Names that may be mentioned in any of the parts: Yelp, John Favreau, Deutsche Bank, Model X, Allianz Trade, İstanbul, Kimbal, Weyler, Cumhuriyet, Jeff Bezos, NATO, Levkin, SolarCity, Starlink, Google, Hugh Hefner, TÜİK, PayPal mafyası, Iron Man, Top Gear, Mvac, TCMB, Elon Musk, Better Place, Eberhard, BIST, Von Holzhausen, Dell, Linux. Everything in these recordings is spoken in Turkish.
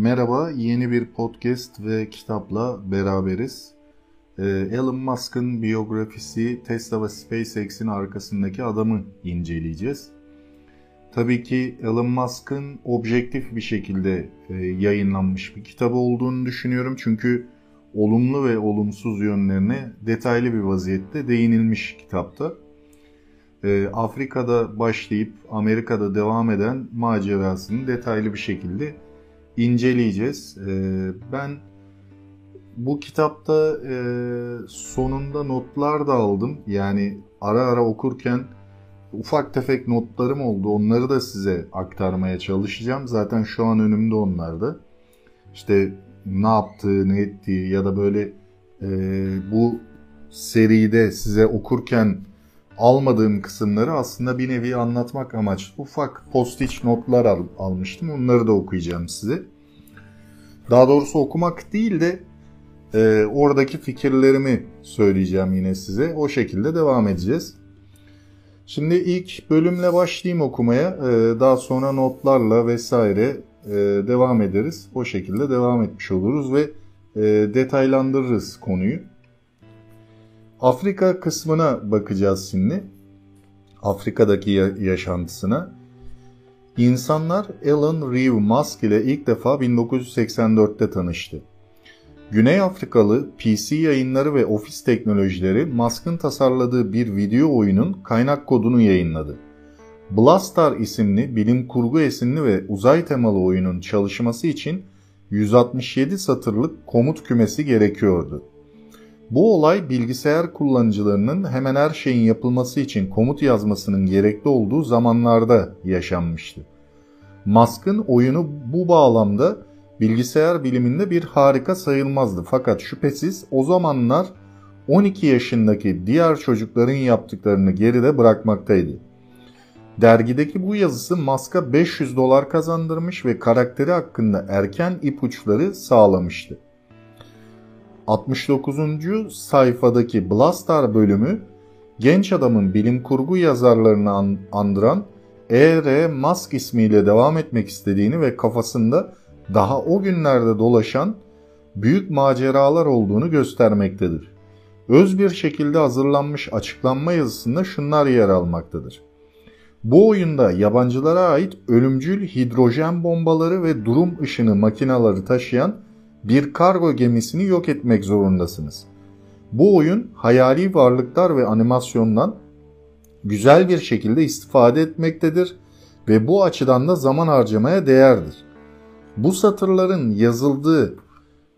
Merhaba, yeni bir podcast ve kitapla beraberiz. Elon Musk'ın biyografisi Tesla ve SpaceX'in arkasındaki adamı inceleyeceğiz. Tabii ki Elon Musk'ın objektif bir şekilde yayınlanmış bir kitabı olduğunu düşünüyorum. Çünkü olumlu ve olumsuz yönlerine detaylı bir vaziyette değinilmiş kitapta. Afrika'da başlayıp Amerika'da devam eden macerasını detaylı bir şekilde inceleyeceğiz. Ben bu kitapta sonunda notlar da aldım. Yani ara ara okurken ufak tefek notlarım oldu. Onları da size aktarmaya çalışacağım. Zaten şu an önümde onlar da. İşte ne yaptığı, ne ettiği ya da böyle bu seride size okurken almadığım kısımları aslında bir nevi anlatmak amaçlı ufak post-it notlar almıştım. Onları da okuyacağım size. Daha doğrusu okumak değil de oradaki fikirlerimi söyleyeceğim yine size. O şekilde devam edeceğiz. Şimdi ilk bölümle başlayayım okumaya. Daha sonra notlarla vesaire devam ederiz. O şekilde devam etmiş oluruz ve detaylandırırız konuyu. Afrika kısmına bakacağız şimdi. Afrika'daki yaşantısına. İnsanlar Elon Reeve Musk ile ilk defa 1984'te tanıştı. Güney Afrikalı PC yayınları ve ofis teknolojileri Musk'ın tasarladığı bir video oyunun kaynak kodunu yayınladı. Blastar isimli bilim kurgu esinli ve uzay temalı oyunun çalışması için 167 satırlık komut kümesi gerekiyordu. Bu olay bilgisayar kullanıcılarının hemen her şeyin yapılması için komut yazmasının gerekli olduğu zamanlarda yaşanmıştı. Musk'ın oyunu bu bağlamda bilgisayar biliminde bir harika sayılmazdı. Fakat şüphesiz o zamanlar 12 yaşındaki diğer çocukların yaptıklarını geride bırakmaktaydı. Dergideki bu yazısı Musk'a $500 kazandırmış ve karakteri hakkında erken ipuçları sağlamıştı. 69. sayfadaki Blastar bölümü genç adamın bilim kurgu yazarlarını andıran E.R. Musk ismiyle devam etmek istediğini ve kafasında daha o günlerde dolaşan büyük maceralar olduğunu göstermektedir. Öz bir şekilde hazırlanmış açıklanma yazısında şunlar yer almaktadır. Bu oyunda yabancılara ait ölümcül hidrojen bombaları ve durum ışını makinaları taşıyan bir kargo gemisini yok etmek zorundasınız. Bu oyun hayali varlıklar ve animasyondan güzel bir şekilde istifade etmektedir ve bu açıdan da zaman harcamaya değerdir. Bu satırların yazıldığı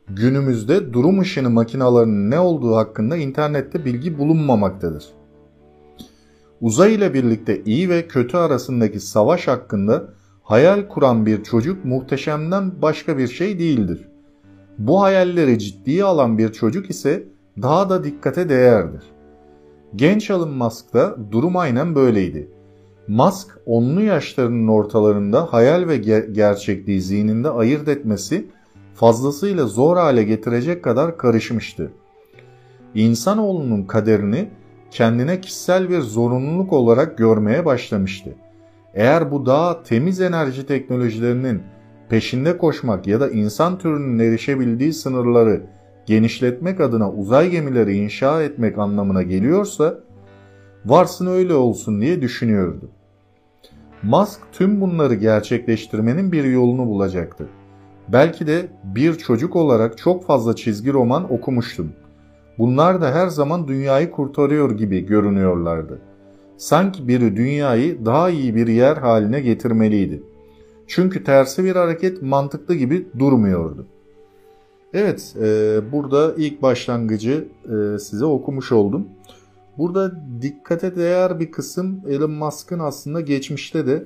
günümüzde durum ışını makinalarının ne olduğu hakkında internette bilgi bulunmamaktadır. Uzay ile birlikte iyi ve kötü arasındaki savaş hakkında hayal kuran bir çocuk muhteşemden başka bir şey değildir. Bu hayalleri ciddiye alan bir çocuk ise daha da dikkate değerdir. Genç Elon Musk'ta durum aynen böyleydi. Musk, onlu yaşlarının ortalarında hayal ve gerçekliği zihninde ayırt etmesi fazlasıyla zor hale getirecek kadar karışmıştı. İnsanoğlunun kaderini kendine kişisel bir zorunluluk olarak görmeye başlamıştı. Eğer bu daha temiz enerji teknolojilerinin peşinde koşmak ya da insan türünün erişebildiği sınırları genişletmek adına uzay gemileri inşa etmek anlamına geliyorsa, varsın öyle olsun diye düşünüyordu. Musk tüm bunları gerçekleştirmenin bir yolunu bulacaktı. Belki de bir çocuk olarak çok fazla çizgi roman okumuştum. Bunlar da her zaman dünyayı kurtarıyor gibi görünüyorlardı. Sanki biri dünyayı daha iyi bir yer haline getirmeliydi. Çünkü tersi bir hareket mantıklı gibi durmuyordu. Evet, burada ilk başlangıcı size okumuş oldum. Burada dikkate değer bir kısım Elon Musk'ın aslında geçmişte de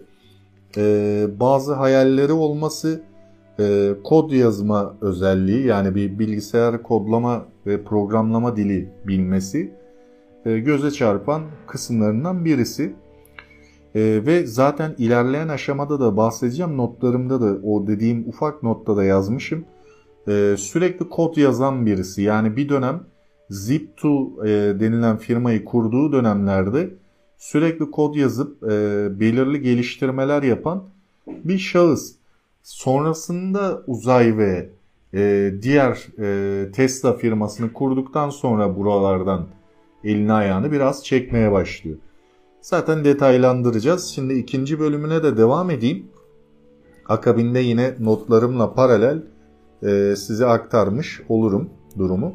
bazı hayalleri olması, kod yazma özelliği yani bir bilgisayar kodlama ve programlama dili bilmesi göze çarpan kısımlarından birisi. Ve zaten ilerleyen aşamada da bahsedeceğim, notlarımda da o dediğim ufak notta da yazmışım. Sürekli kod yazan birisi, yani bir dönem Zip2 denilen firmayı kurduğu dönemlerde sürekli kod yazıp belirli geliştirmeler yapan bir şahıs. Sonrasında uzay ve diğer Tesla firmasını kurduktan sonra buralardan elini ayağını biraz çekmeye başlıyor. Zaten detaylandıracağız. Şimdi ikinci bölümüne de devam edeyim. Akabinde yine notlarımla paralel size aktarmış olurum durumu.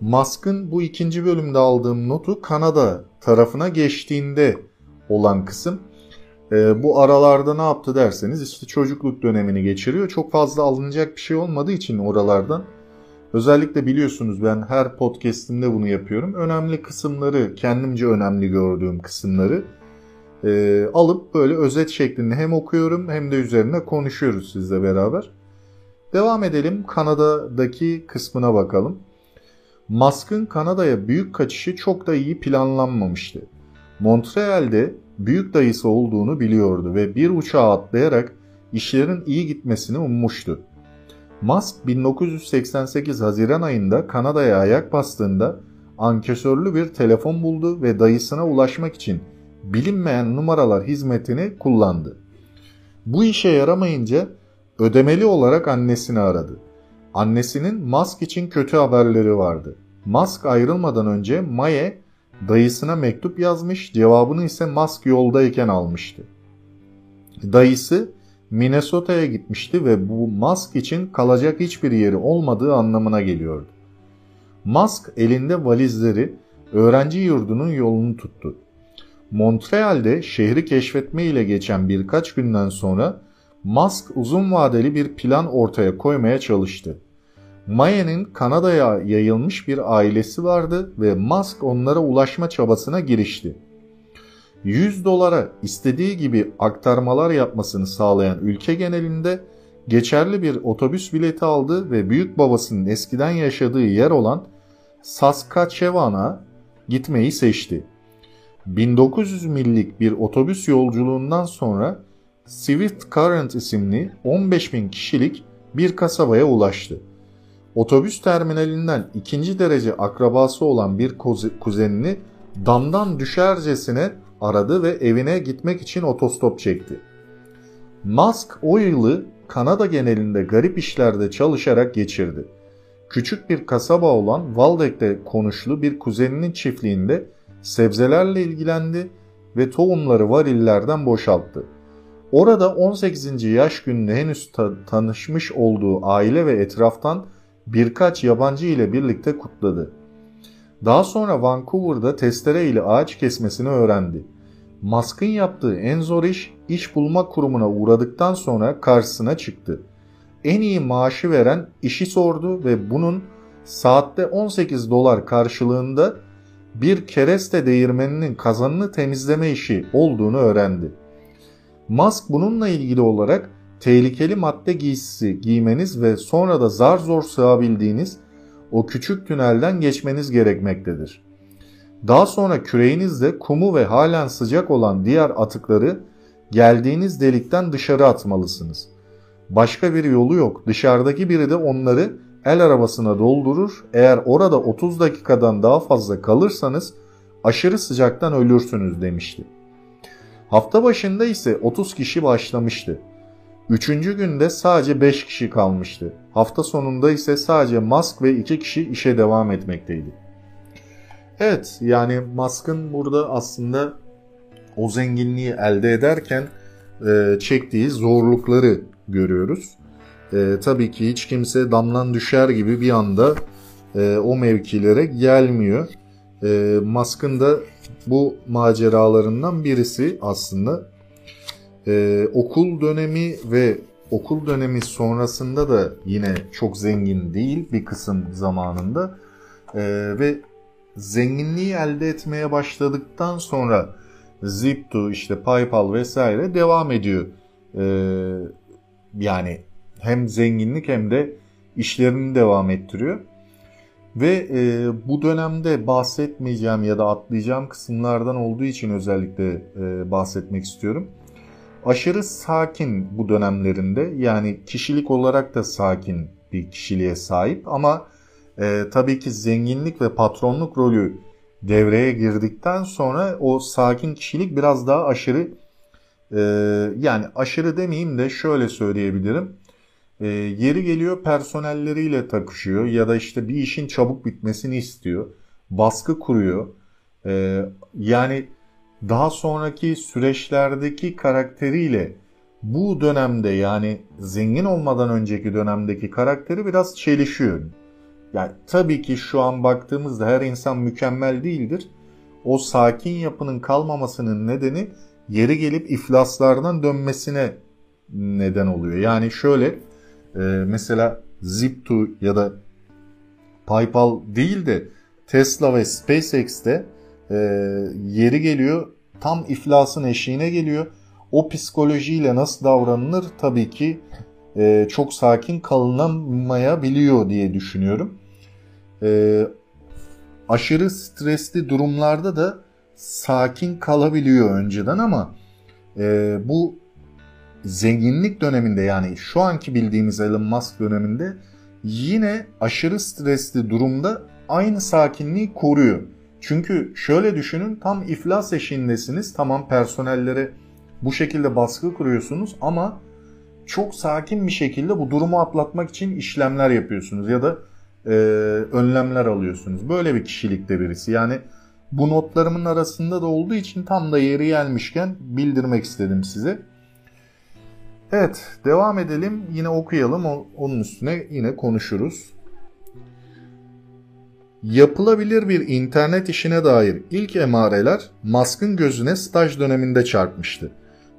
Musk'ın bu ikinci bölümde aldığım notu Kanada tarafına geçtiğinde olan kısım. Bu aralarda ne yaptı derseniz işte çocukluk dönemini geçiriyor. Çok fazla alınacak bir şey olmadığı için oralardan. Özellikle biliyorsunuz ben her podcast'imde bunu yapıyorum. Önemli kısımları, kendimce önemli gördüğüm kısımları alıp böyle özet şeklinde hem okuyorum hem de üzerine konuşuyoruz sizle beraber. Devam edelim. Kanada'daki kısmına bakalım. Musk'ın Kanada'ya büyük kaçışı çok da iyi planlanmamıştı. Montreal'de büyük dayısı olduğunu biliyordu ve bir uçağa atlayarak işlerin iyi gitmesini ummuştu. Musk 1988 Haziran ayında Kanada'ya ayak bastığında ankesörlü bir telefon buldu ve dayısına ulaşmak için bilinmeyen numaralar hizmetini kullandı. Bu işe yaramayınca ödemeli olarak annesini aradı. Annesinin Musk için kötü haberleri vardı. Musk ayrılmadan önce Maye dayısına mektup yazmış, cevabını ise Musk yoldayken almıştı. Dayısı Minnesota'ya gitmişti ve bu Musk için kalacak hiçbir yeri olmadığı anlamına geliyordu. Musk elinde valizleri öğrenci yurdunun yolunu tuttu. Montreal'de şehri keşfetme ile geçen birkaç günden sonra Musk uzun vadeli bir plan ortaya koymaya çalıştı. Maye'nin Kanada'ya yayılmış bir ailesi vardı ve Musk onlara ulaşma çabasına girişti. $100 istediği gibi aktarmalar yapmasını sağlayan ülke genelinde geçerli bir otobüs bileti aldı ve büyük babasının eskiden yaşadığı yer olan Saskatchewan'a gitmeyi seçti. 1900 millik bir otobüs yolculuğundan sonra Swift Current isimli 15.000 kişilik bir kasabaya ulaştı. Otobüs terminalinden ikinci derece akrabası olan bir kuzenini damdan düşercesine aradı ve evine gitmek için otostop çekti. Musk o yılı Kanada genelinde garip işlerde çalışarak geçirdi. Küçük bir kasaba olan Valdek'te konuşlu bir kuzeninin çiftliğinde sebzelerle ilgilendi ve tohumları varillerden boşalttı. Orada 18. yaş gününde henüz tanışmış olduğu aile ve etraftan birkaç yabancı ile birlikte kutladı. Daha sonra Vancouver'da testere ile ağaç kesmesini öğrendi. Musk'ın yaptığı en zor iş bulma kurumuna uğradıktan sonra karşısına çıktı. En iyi maaşı veren işi sordu ve bunun saatte $18 karşılığında bir kereste değirmeninin kazanını temizleme işi olduğunu öğrendi. Musk bununla ilgili olarak tehlikeli madde giysisi giymeniz ve sonra da zar zor sığabildiğiniz o küçük tünelden geçmeniz gerekmektedir. Daha sonra küreğinizle kumu ve halen sıcak olan diğer atıkları geldiğiniz delikten dışarı atmalısınız. Başka bir yolu yok. Dışarıdaki biri de onları el arabasına doldurur. Eğer orada 30 dakikadan daha fazla kalırsanız aşırı sıcaktan ölürsünüz demişti. Hafta başında ise 30 kişi başlamıştı. Üçüncü günde sadece 5 kişi kalmıştı. Hafta sonunda ise sadece Musk ve 2 kişi işe devam etmekteydi. Evet, yani Musk'ın burada aslında o zenginliği elde ederken çektiği zorlukları görüyoruz. Tabii ki hiç kimse damdan düşer gibi bir anda o mevkilere gelmiyor. Musk'ın da bu maceralarından birisi aslında. Okul dönemi ve okul dönemi sonrasında da yine çok zengin değil bir kısım zamanında ve zenginliği elde etmeye başladıktan sonra Zip2, işte PayPal vesaire devam ediyor. Yani hem zenginlik hem de işlerini devam ettiriyor. Ve bu dönemde bahsetmeyeceğim ya da atlayacağım kısımlardan olduğu için özellikle bahsetmek istiyorum. Aşırı sakin bu dönemlerinde, yani kişilik olarak da sakin bir kişiliğe sahip ama tabii ki zenginlik ve patronluk rolü devreye girdikten sonra o sakin kişilik biraz daha aşırı Yani aşırı demeyeyim de şöyle söyleyebilirim. Yeri geliyor personelleriyle takışıyor ya da işte bir işin çabuk bitmesini istiyor. Baskı kuruyor. Yani daha sonraki süreçlerdeki karakteriyle bu dönemde, yani zengin olmadan önceki dönemdeki karakteri biraz çelişiyor. Yani tabii ki şu an baktığımızda her insan mükemmel değildir. O sakin yapının kalmamasının nedeni yeri gelip iflaslardan dönmesine neden oluyor. Yani şöyle mesela Zip2 ya da PayPal değil de Tesla ve SpaceX'te yeri geliyor tam iflasın eşiğine geliyor. O psikolojiyle nasıl davranılır tabii ki çok sakin kalınamayabiliyor diye düşünüyorum. Aşırı stresli durumlarda da sakin kalabiliyor önceden ama bu zenginlik döneminde, yani şu anki bildiğimiz Elon Musk döneminde yine aşırı stresli durumda aynı sakinliği koruyor. Çünkü şöyle düşünün, tam iflas eşiğindesiniz, tamam personellere bu şekilde baskı kuruyorsunuz ama çok sakin bir şekilde bu durumu atlatmak için işlemler yapıyorsunuz ya da önlemler alıyorsunuz. Böyle bir kişilikte birisi. Yani bu notlarımın arasında da olduğu için tam da yeri gelmişken bildirmek istedim size. Evet, devam edelim. Yine okuyalım. Onun üstüne yine konuşuruz. Yapılabilir bir internet işine dair ilk emareler Musk'ın gözüne staj döneminde çarpmıştı.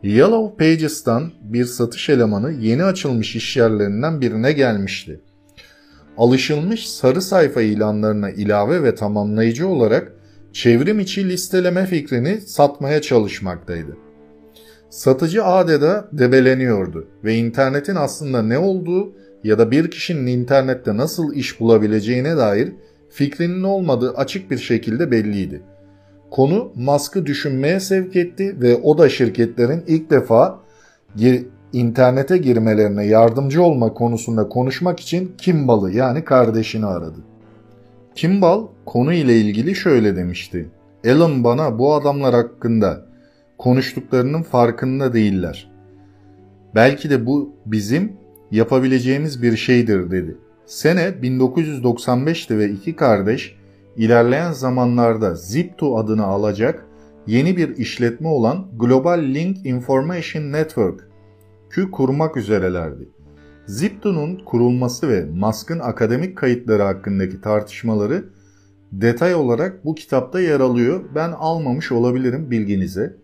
Yellow Pages'tan bir satış elemanı yeni açılmış iş yerlerinden birine gelmişti. Alışılmış sarı sayfa ilanlarına ilave ve tamamlayıcı olarak çevrim içi listeleme fikrini satmaya çalışmaktaydı. Satıcı adeta debeleniyordu ve internetin aslında ne olduğu ya da bir kişinin internette nasıl iş bulabileceğine dair fikrinin olmadığı açık bir şekilde belliydi. Konu Musk'ı düşünmeye sevk etti ve o da şirketlerin ilk defa internete girmelerine yardımcı olma konusunda konuşmak için Kimbal'ı, yani kardeşini aradı. Kimbal konu ile ilgili şöyle demişti. Elon bana bu adamlar hakkında konuştuklarının farkında değiller. Belki de bu bizim yapabileceğimiz bir şeydir dedi. Sene 1995'ti ve iki kardeş ilerleyen zamanlarda Zip2 adını alacak yeni bir işletme olan Global Link Information Network'ü kurmak üzerelerdi. Zip2'nun kurulması ve Musk'ın akademik kayıtları hakkındaki tartışmaları detay olarak bu kitapta yer alıyor. Ben almamış olabilirim, bilginize.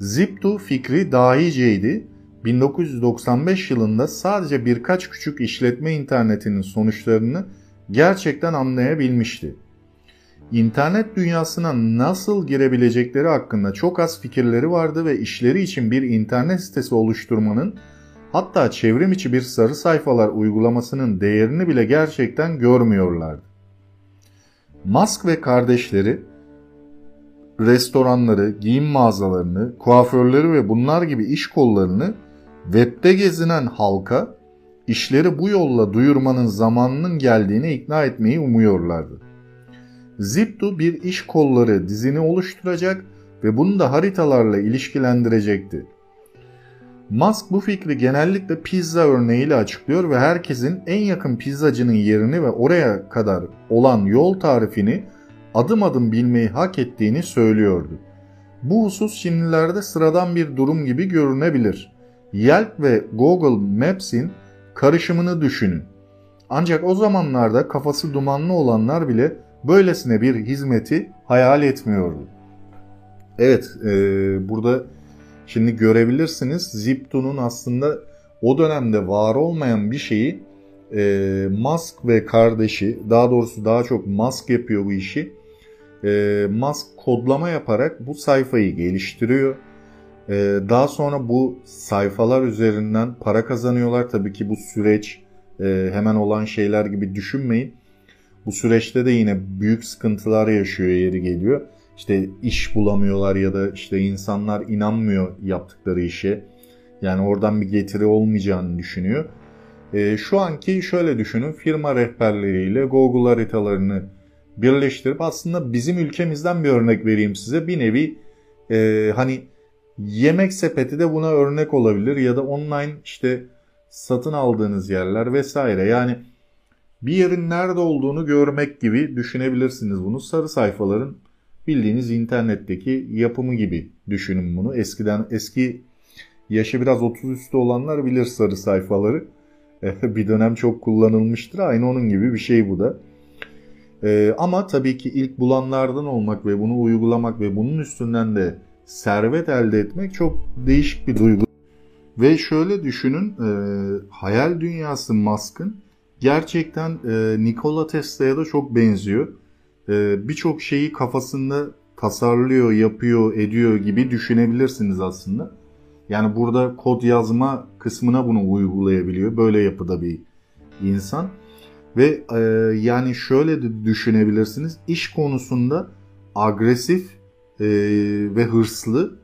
Zip2 fikri dahiceydi. 1995 yılında sadece birkaç küçük işletme internetinin sonuçlarını gerçekten anlayabilmişti. İnternet dünyasına nasıl girebilecekleri hakkında çok az fikirleri vardı ve işleri için bir internet sitesi oluşturmanın, hatta çevrim içi bir sarı sayfalar uygulamasının değerini bile gerçekten görmüyorlardı. Musk ve kardeşleri restoranları, giyim mağazalarını, kuaförleri ve bunlar gibi iş kollarını webde gezinen halka işleri bu yolla duyurmanın zamanının geldiğine ikna etmeyi umuyorlardı. Zip2 bir iş kolları dizini oluşturacak ve bunu da haritalarla ilişkilendirecekti. Musk bu fikri genellikle pizza örneğiyle açıklıyor ve herkesin en yakın pizzacının yerini ve oraya kadar olan yol tarifini adım adım bilmeyi hak ettiğini söylüyordu. Bu husus şimdilerde sıradan bir durum gibi görünebilir. Yelp ve Google Maps'in karışımını düşünün. Ancak o zamanlarda kafası dumanlı olanlar bile böylesine bir hizmeti hayal etmiyordu. Evet, burada şimdi görebilirsiniz Zip2'nun aslında o dönemde var olmayan bir şeyi Musk ve kardeşi, daha doğrusu daha çok Musk yapıyor bu işi. Musk kodlama yaparak bu sayfayı geliştiriyor. Daha sonra bu sayfalar üzerinden para kazanıyorlar. Tabii ki bu süreç hemen olan şeyler gibi düşünmeyin. Bu süreçte de yine büyük sıkıntılar yaşıyor yeri geliyor. İşte iş bulamıyorlar ya da işte insanlar inanmıyor yaptıkları işe. Yani oradan bir getiri olmayacağını düşünüyor. Şu anki şöyle düşünün, firma rehberleriyle Google haritalarını birleştirip aslında bizim ülkemizden bir örnek vereyim size. Bir nevi hani Yemek sepeti de buna örnek olabilir ya da online işte satın aldığınız yerler vesaire. Yani bir yerin nerede olduğunu görmek gibi düşünebilirsiniz bunu. Sarı sayfaların bildiğiniz internetteki yapımı gibi düşünün bunu. Eski yaşı biraz 30 üstü olanlar bilir sarı sayfaları. Bir dönem çok kullanılmıştır. Aynı onun gibi bir şey bu da. Ama tabii ki ilk bulanlardan olmak ve bunu uygulamak ve bunun üstünden de servet elde etmek çok değişik bir duygu. Ve şöyle düşünün, hayal dünyası Musk'ın gerçekten Nikola Tesla'ya da çok benziyor. Birçok şeyi kafasında tasarlıyor, yapıyor, ediyor gibi düşünebilirsiniz aslında. Yani burada kod yazma kısmına bunu uygulayabiliyor. Böyle yapıda bir insan. Ve yani şöyle de düşünebilirsiniz. İş konusunda agresif ve hırslı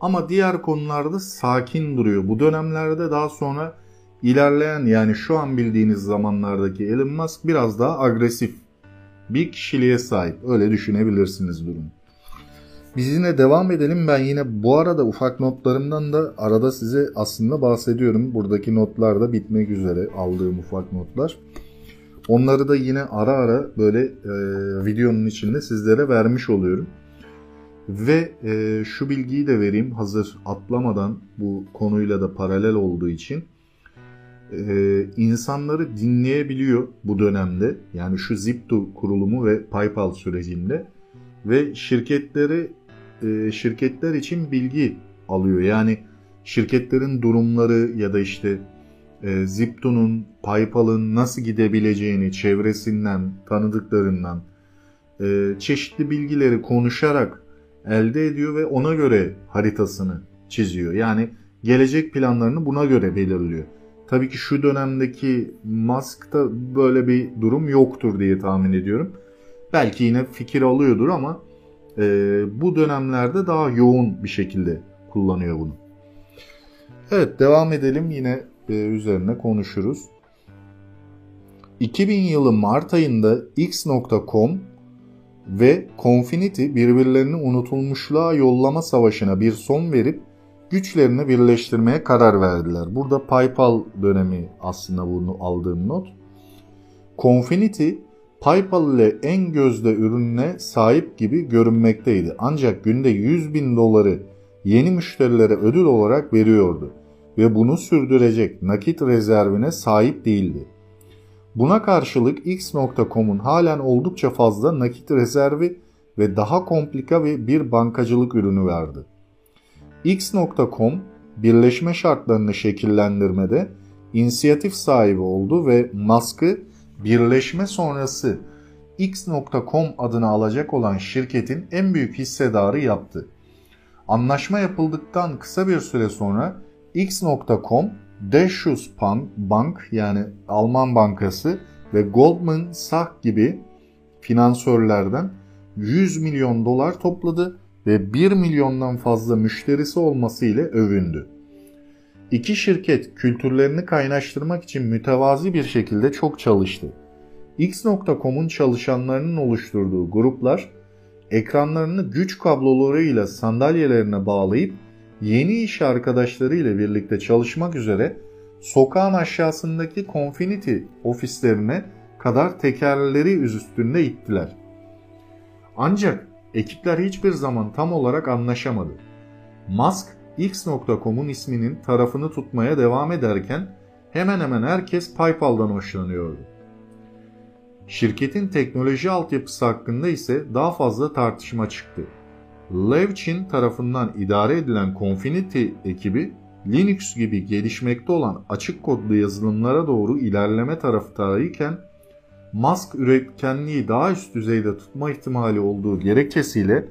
ama diğer konularda sakin duruyor. Bu dönemlerde daha sonra ilerleyen yani şu an bildiğiniz zamanlardaki Elon Musk biraz daha agresif bir kişiliğe sahip. Öyle düşünebilirsiniz durumu. Biz yine devam edelim. Ben yine bu arada ufak notlarımdan da arada size aslında bahsediyorum. Buradaki notlar da bitmek üzere aldığım ufak notlar. Onları da yine ara ara böyle videonun içinde sizlere vermiş oluyorum. Ve şu bilgiyi de vereyim hazır atlamadan bu konuyla da paralel olduğu için. İnsanları dinleyebiliyor bu dönemde. Yani şu Zip2 kurulumu ve PayPal sürecinde. Ve şirketler için bilgi alıyor. Yani şirketlerin durumları ya da işte Zip2'nun, PayPal'ın nasıl gidebileceğini çevresinden, tanıdıklarından çeşitli bilgileri konuşarak elde ediyor ve ona göre haritasını çiziyor. Yani gelecek planlarını buna göre belirliyor. Tabii ki şu dönemdeki Musk'ta böyle bir durum yoktur diye tahmin ediyorum. Belki yine fikir alıyordur ama bu dönemlerde daha yoğun bir şekilde kullanıyor bunu. Evet, devam edelim, yine üzerine konuşuruz. 2000 yılı Mart ayında x.com ve Confinity birbirlerini unutulmuşluğa yollama savaşına bir son verip güçlerini birleştirmeye karar verdiler. Burada PayPal dönemi aslında bunu aldığım not. Confinity PayPal ile en gözde ürününe sahip gibi görünmekteydi. Ancak günde 100 bin doları yeni müşterilere ödül olarak veriyordu. Ve bunu sürdürecek nakit rezervine sahip değildi. Buna karşılık X.com'un halen oldukça fazla nakit rezervi ve daha komplike bir bankacılık ürünü verdi. X.com birleşme şartlarını şekillendirmede inisiyatif sahibi oldu ve Musk'ı birleşme sonrası X.com adını alacak olan şirketin en büyük hissedarı yaptı. Anlaşma yapıldıktan kısa bir süre sonra X.com, Deutsche Bank yani Alman Bankası ve Goldman Sachs gibi finansörlerden 100 milyon dolar topladı ve 1 milyondan fazla müşterisi olması ile övündü. İki şirket kültürlerini kaynaştırmak için mütevazi bir şekilde çok çalıştı. X.com'un çalışanlarının oluşturduğu gruplar ekranlarını güç kablolarıyla sandalyelerine bağlayıp yeni iş arkadaşlarıyla birlikte çalışmak üzere sokağın aşağısındaki Confinity ofislerine kadar tekerleri üstünde ittiler. Ancak ekipler hiçbir zaman tam olarak anlaşamadı. Musk, X.com'un isminin tarafını tutmaya devam ederken hemen hemen herkes PayPal'dan hoşlanıyordu. Şirketin teknoloji altyapısı hakkında ise daha fazla tartışma çıktı. Levchin tarafından idare edilen Confinity ekibi, Linux gibi gelişmekte olan açık kodlu yazılımlara doğru ilerleme taraftarıyken, Musk üretkenliği daha üst düzeyde tutma ihtimali olduğu gerekçesiyle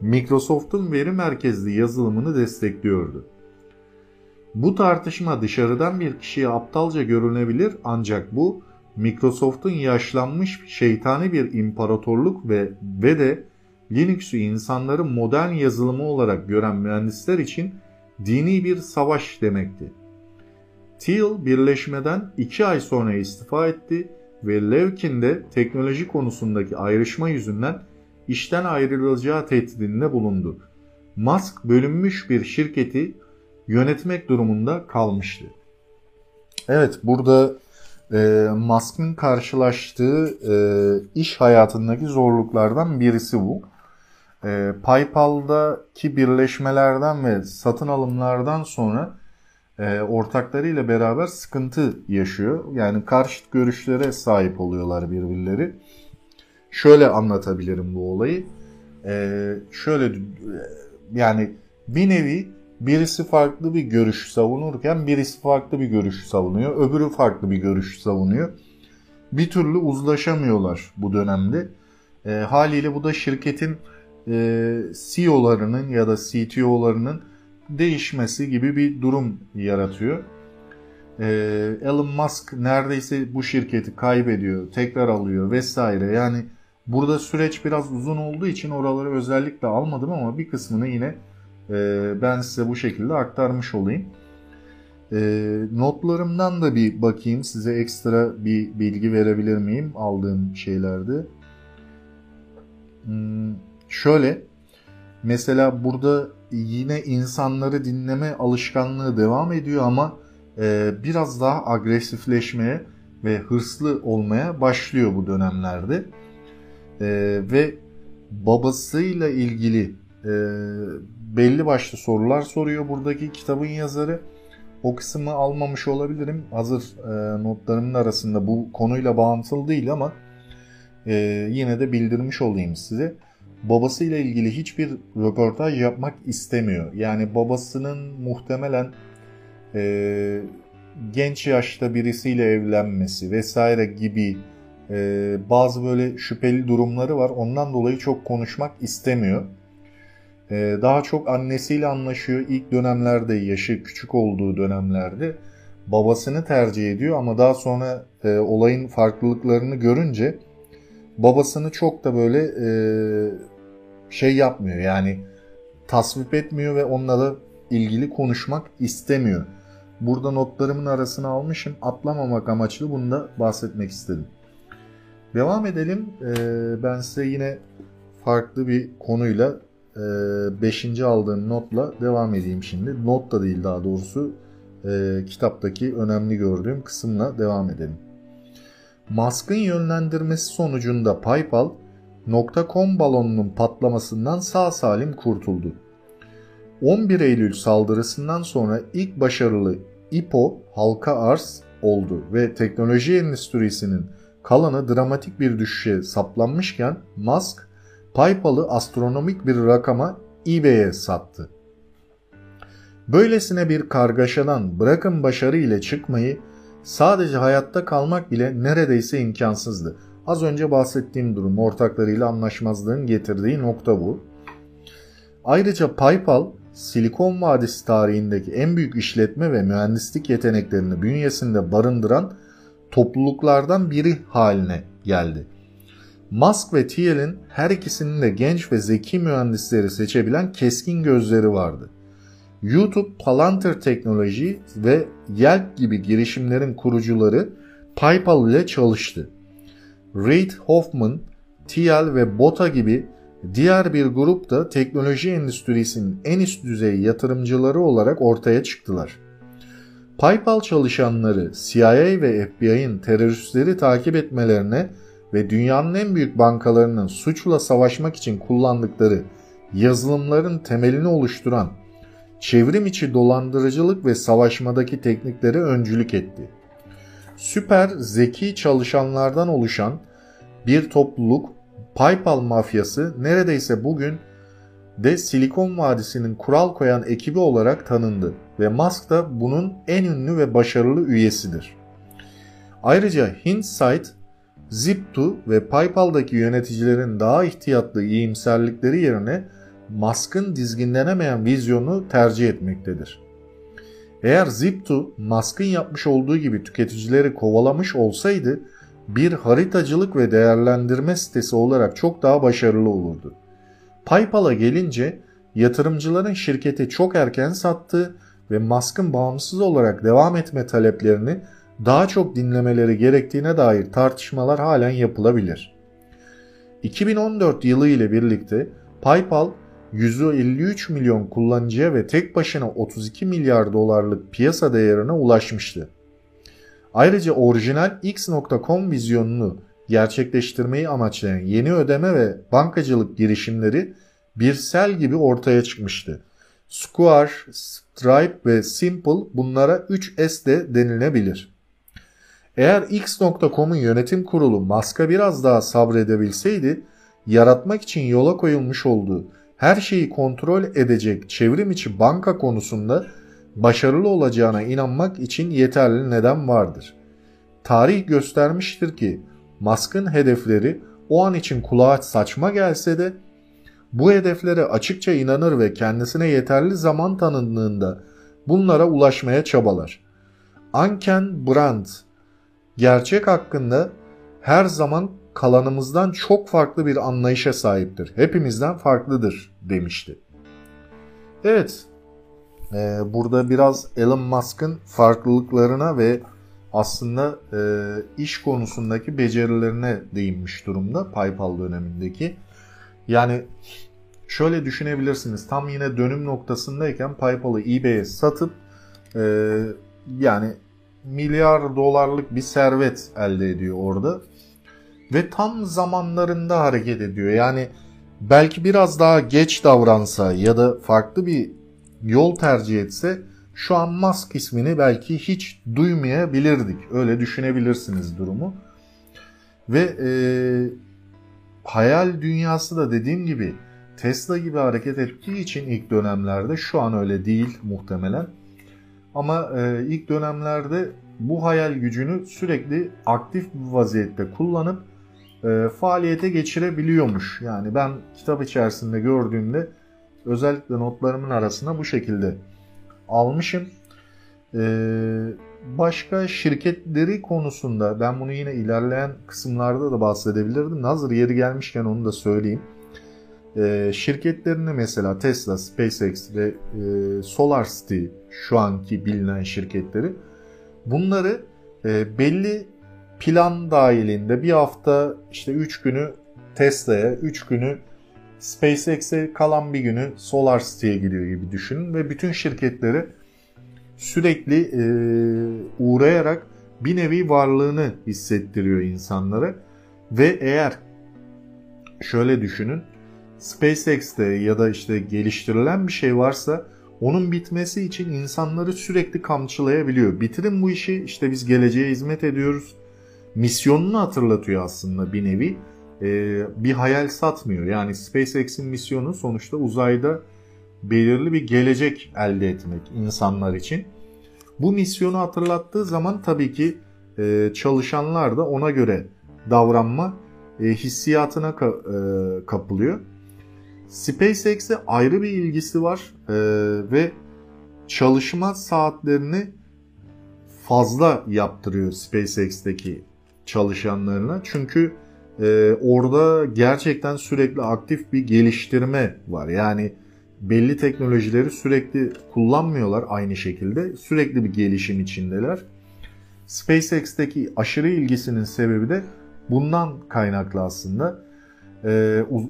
Microsoft'un veri merkezli yazılımını destekliyordu. Bu tartışma dışarıdan bir kişiye aptalca görünebilir ancak bu, Microsoft'un yaşlanmış şeytani bir imparatorluk ve de Linux'u insanları modern yazılımı olarak gören mühendisler için dini bir savaş demekti. Thiel birleşmeden 2 ay sonra istifa etti ve Levkin de teknoloji konusundaki ayrışma yüzünden işten ayrılacağı tehdidinde bulundu. Musk bölünmüş bir şirketi yönetmek durumunda kalmıştı. Evet, burada Musk'ın karşılaştığı iş hayatındaki zorluklardan birisi bu. PayPal'daki birleşmelerden ve satın alımlardan sonra ortaklarıyla beraber sıkıntı yaşıyor. Yani karşıt görüşlere sahip oluyorlar birbirleri. Şöyle anlatabilirim bu olayı. Şöyle yani bir nevi birisi farklı bir görüş savunurken birisi farklı bir görüş savunuyor. Öbürü farklı bir görüş savunuyor. Bir türlü uzlaşamıyorlar bu dönemde. Haliyle bu da şirketin CEO'larının ya da CTO'larının değişmesi gibi bir durum yaratıyor. Elon Musk neredeyse bu şirketi kaybediyor, tekrar alıyor vesaire. Yani burada süreç biraz uzun olduğu için oraları özellikle almadım ama bir kısmını yine ben size bu şekilde aktarmış olayım. Notlarımdan da bir bakayım, size ekstra bir bilgi verebilir miyim aldığım şeylerde. Şöyle, mesela burada yine insanları dinleme alışkanlığı devam ediyor ama biraz daha agresifleşmeye ve hırslı olmaya başlıyor bu dönemlerde. Ve babasıyla ilgili belli başlı sorular soruyor buradaki kitabın yazarı. O kısmı almamış olabilirim. Hazır notlarımın arasında bu konuyla bağlantılı değil ama yine de bildirmiş olayım size. Babasıyla ilgili hiçbir röportaj yapmak istemiyor. Yani babasının muhtemelen genç yaşta birisiyle evlenmesi vesaire gibi bazı böyle şüpheli durumları var. Ondan dolayı çok konuşmak istemiyor. Daha çok annesiyle anlaşıyor. İlk dönemlerde, yaşı küçük olduğu dönemlerde babasını tercih ediyor ama daha sonra olayın farklılıklarını görünce babasını çok da böyle şey yapmıyor, yani tasvip etmiyor ve onunla da ilgili konuşmak istemiyor. Burada notlarımın arasına almışım, atlamamak amaçlı bunu da bahsetmek istedim. Devam edelim. Ben size yine farklı bir konuyla 5. aldığım notla devam edeyim şimdi. Not da değil, daha doğrusu kitaptaki önemli gördüğüm kısımla devam edelim. Musk'ın yönlendirmesi sonucunda PayPal, .com balonunun patlamasından sağ salim kurtuldu. 11 Eylül saldırısından sonra ilk başarılı IPO halka arz oldu ve teknoloji endüstrisinin kalanı dramatik bir düşüşe saplanmışken Musk, PayPal'ı astronomik bir rakama eBay'e sattı. Böylesine bir kargaşadan bırakın başarı ile çıkmayı, sadece hayatta kalmak bile neredeyse imkansızdı. Az önce bahsettiğim durum, ortaklarıyla anlaşmazlığın getirdiği nokta bu. Ayrıca PayPal, Silikon Vadisi tarihindeki en büyük işletme ve mühendislik yeteneklerini bünyesinde barındıran topluluklardan biri haline geldi. Musk ve Thiel'in her ikisinin de genç ve zeki mühendisleri seçebilen keskin gözleri vardı. YouTube, Palantir Teknoloji ve Yelp gibi girişimlerin kurucuları PayPal ile çalıştı. Reid Hoffman, Thiel ve Bota gibi diğer bir grup da teknoloji endüstrisinin en üst düzey yatırımcıları olarak ortaya çıktılar. PayPal çalışanları CIA ve FBI'nin teröristleri takip etmelerine ve dünyanın en büyük bankalarının suçla savaşmak için kullandıkları yazılımların temelini oluşturan çevrim içi dolandırıcılık ve savaşmadaki tekniklere öncülük etti. Süper zeki çalışanlardan oluşan bir topluluk, PayPal mafyası, neredeyse bugün de Silikon Vadisi'nin kural koyan ekibi olarak tanındı ve Musk da bunun en ünlü ve başarılı üyesidir. Ayrıca Hindsight, Zip2 ve PayPal'daki yöneticilerin daha ihtiyatlı iyimserlikleri yerine Musk'ın dizginlenemeyen vizyonu tercih etmektedir. Eğer Zip2 Musk'ın yapmış olduğu gibi tüketicileri kovalamış olsaydı, bir haritacılık ve değerlendirme sitesi olarak çok daha başarılı olurdu. PayPal'a gelince, yatırımcıların şirketi çok erken sattığı ve Musk'ın bağımsız olarak devam etme taleplerini daha çok dinlemeleri gerektiğine dair tartışmalar halen yapılabilir. 2014 yılı ile birlikte PayPal, 153 milyon kullanıcıya ve tek başına 32 milyar dolarlık piyasa değerine ulaşmıştı. Ayrıca orijinal x.com vizyonunu gerçekleştirmeyi amaçlayan yeni ödeme ve bankacılık girişimleri bir sel gibi ortaya çıkmıştı. Square, Stripe ve Simple bunlara 3S de denilebilir. Eğer X.com'un yönetim kurulu Musk'a biraz daha sabredebilseydi, yaratmak için yola koyulmuş olduğu her şeyi kontrol edecek çevrim içi banka konusunda başarılı olacağına inanmak için yeterli neden vardır. Tarih göstermiştir ki Musk'ın hedefleri o an için kulağa saçma gelse de bu hedeflere açıkça inanır ve kendisine yeterli zaman tanındığında bunlara ulaşmaya çabalar. Anken Brandt, gerçek hakkında her zaman kalanımızdan çok farklı bir anlayışa sahiptir. Hepimizden farklıdır demişti. Evet, burada biraz Elon Musk'ın farklılıklarına ve aslında iş konusundaki becerilerine değinmiş durumda PayPal dönemindeki. Yani şöyle düşünebilirsiniz, tam yine dönüm noktasındayken PayPal'ı eBay'e satıp yani milyar dolarlık bir servet elde ediyor orada. Ve tam zamanlarında hareket ediyor. Yani belki biraz daha geç davransa ya da farklı bir yol tercih etse şu an Musk ismini belki hiç duymayabilirdik. Öyle düşünebilirsiniz durumu. Ve hayal dünyası da dediğim gibi Tesla gibi hareket ettiği için ilk dönemlerde, şu an öyle değil muhtemelen. Ama ilk dönemlerde bu hayal gücünü sürekli aktif bir vaziyette kullanıp faaliyete geçirebiliyormuş. Yani ben kitap içerisinde gördüğümde özellikle notlarımın arasına bu şekilde almışım. Başka şirketleri konusunda ben bunu yine ilerleyen kısımlarda da bahsedebilirdim. Hazır yeri gelmişken onu da söyleyeyim. Şirketlerini mesela Tesla, SpaceX ve SolarCity, şu anki bilinen şirketleri, bunları belli plan dahilinde bir hafta işte 3 günü Tesla'ya, 3 günü SpaceX'e, kalan bir günü SolarCity'ye gidiyor gibi düşünün ve bütün şirketleri sürekli uğrayarak bir nevi varlığını hissettiriyor insanlara. Ve eğer şöyle düşünün, SpaceX'te ya da işte geliştirilen bir şey varsa onun bitmesi için insanları sürekli kamçılayabiliyor. Bitirin bu işi, işte biz geleceğe hizmet ediyoruz. Misyonunu hatırlatıyor aslında bir nevi. Bir hayal satmıyor. Yani SpaceX'in misyonu sonuçta uzayda belirli bir gelecek elde etmek insanlar için. Bu misyonu hatırlattığı zaman tabii ki çalışanlar da ona göre davranma hissiyatına kapılıyor. SpaceX'e ayrı bir ilgisi var ve çalışma saatlerini fazla yaptırıyor SpaceX'teki çalışanlarına. Çünkü orada gerçekten sürekli aktif bir geliştirme var. Yani belli teknolojileri sürekli kullanmıyorlar aynı şekilde. Sürekli bir gelişim içindeler. SpaceX'teki aşırı ilgisinin sebebi de bundan kaynaklı aslında.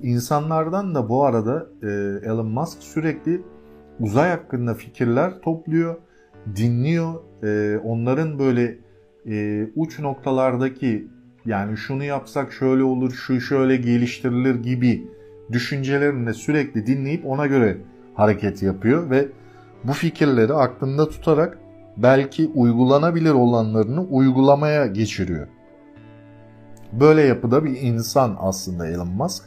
İnsanlardan da bu arada Elon Musk sürekli uzay hakkında fikirler topluyor, dinliyor. Onların böyle uç noktalardaki, yani şunu yapsak şöyle olur, şu şöyle geliştirilir gibi düşüncelerini de sürekli dinleyip ona göre hareket yapıyor ve bu fikirleri aklında tutarak belki uygulanabilir olanlarını uygulamaya geçiriyor. Böyle yapıda bir insan aslında Elon Musk.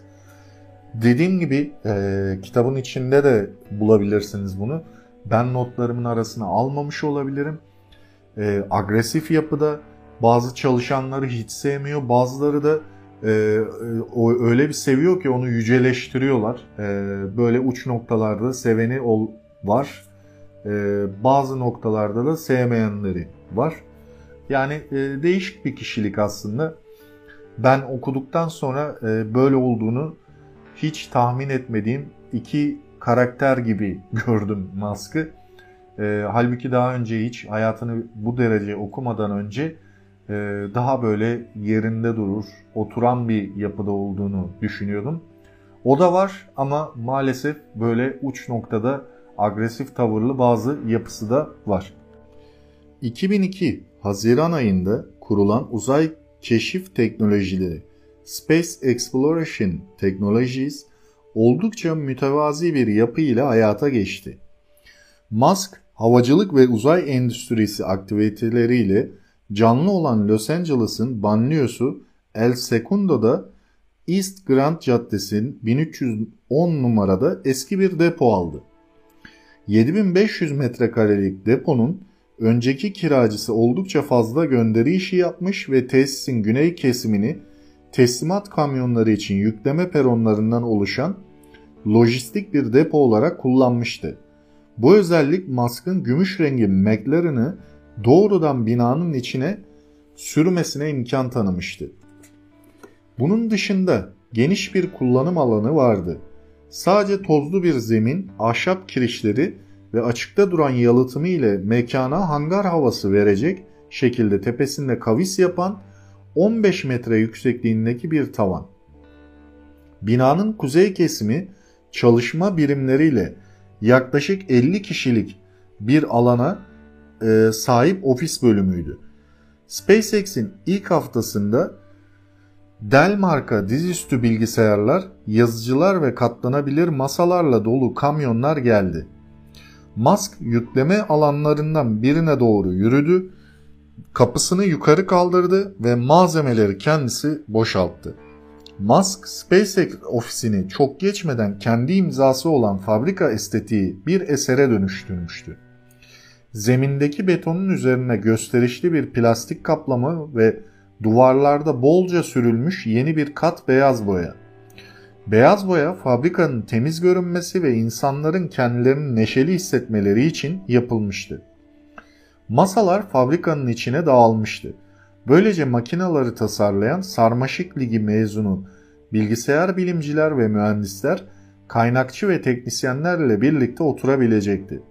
Dediğim gibi kitabın içinde de bulabilirsiniz bunu. Ben notlarımın arasına almamış olabilirim. Agresif yapıda, bazı çalışanları hiç sevmiyor. Bazıları da öyle bir seviyor ki onu yüceleştiriyorlar. Böyle uç noktalarda seveni var. Bazı noktalarda da sevmeyenleri var. Yani değişik bir kişilik aslında. Ben okuduktan sonra böyle olduğunu hiç tahmin etmediğim iki karakter gibi gördüm Musk'ı. Halbuki daha önce hiç hayatını bu derece okumadan önce daha böyle yerinde durur, oturan bir yapıda olduğunu düşünüyordum. O da var ama maalesef böyle uç noktada agresif tavırlı bazı yapısı da var. 2002 Haziran ayında kurulan uzay keşif teknolojileri Space Exploration Technologies oldukça mütevazi bir yapı ile hayata geçti. Musk, havacılık ve uzay endüstrisi aktiviteleriyle canlı olan Los Angeles'ın banliyosu El Secundo'da East Grand Caddesi'nin 1310 numarada eski bir depo aldı. 7500 metrekarelik deponun önceki kiracısı oldukça fazla gönderi işi yapmış ve tesisin güney kesimini teslimat kamyonları için yükleme peronlarından oluşan lojistik bir depo olarak kullanmıştı. Bu özellik Musk'ın gümüş rengi McLaren'ı doğrudan binanın içine sürmesine imkan tanımıştı. Bunun dışında geniş bir kullanım alanı vardı. Sadece tozlu bir zemin, ahşap kirişleri ve açıkta duran yalıtımı ile mekana hangar havası verecek şekilde tepesinde kavis yapan 15 metre yüksekliğindeki bir tavan. Binanın kuzey kesimi çalışma birimleriyle yaklaşık 50 kişilik bir alana sahip ofis bölümüydü. SpaceX'in ilk haftasında Dell marka dizüstü bilgisayarlar, yazıcılar ve katlanabilir masalarla dolu kamyonlar geldi. Musk yükleme alanlarından birine doğru yürüdü, kapısını yukarı kaldırdı ve malzemeleri kendisi boşalttı. Musk, SpaceX ofisini çok geçmeden kendi imzası olan fabrika estetiği bir esere dönüştürmüştü. Zemindeki betonun üzerine gösterişli bir plastik kaplama ve duvarlarda bolca sürülmüş yeni bir kat beyaz boya. Beyaz boya, fabrikanın temiz görünmesi ve insanların kendilerini neşeli hissetmeleri için yapılmıştı. Masalar fabrikanın içine dağılmıştı. Böylece makineleri tasarlayan Sarmaşık Ligi mezunu bilgisayar bilimciler ve mühendisler, kaynakçı ve teknisyenlerle birlikte oturabilecekti.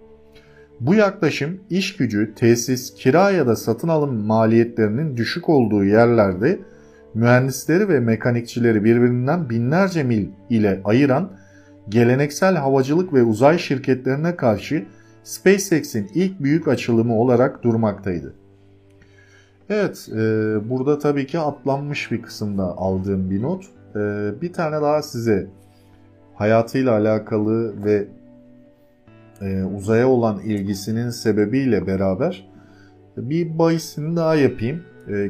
Bu yaklaşım iş gücü, tesis, kira ya da satın alım maliyetlerinin düşük olduğu yerlerde mühendisleri ve mekanikçileri birbirinden binlerce mil ile ayıran geleneksel havacılık ve uzay şirketlerine karşı SpaceX'in ilk büyük açılımı olarak durmaktaydı. Evet, burada tabii ki atlanmış bir kısımda aldığım bir not. Bir tane daha size hayatıyla alakalı ve uzaya olan ilgisinin sebebiyle beraber bir bahisini daha yapayım.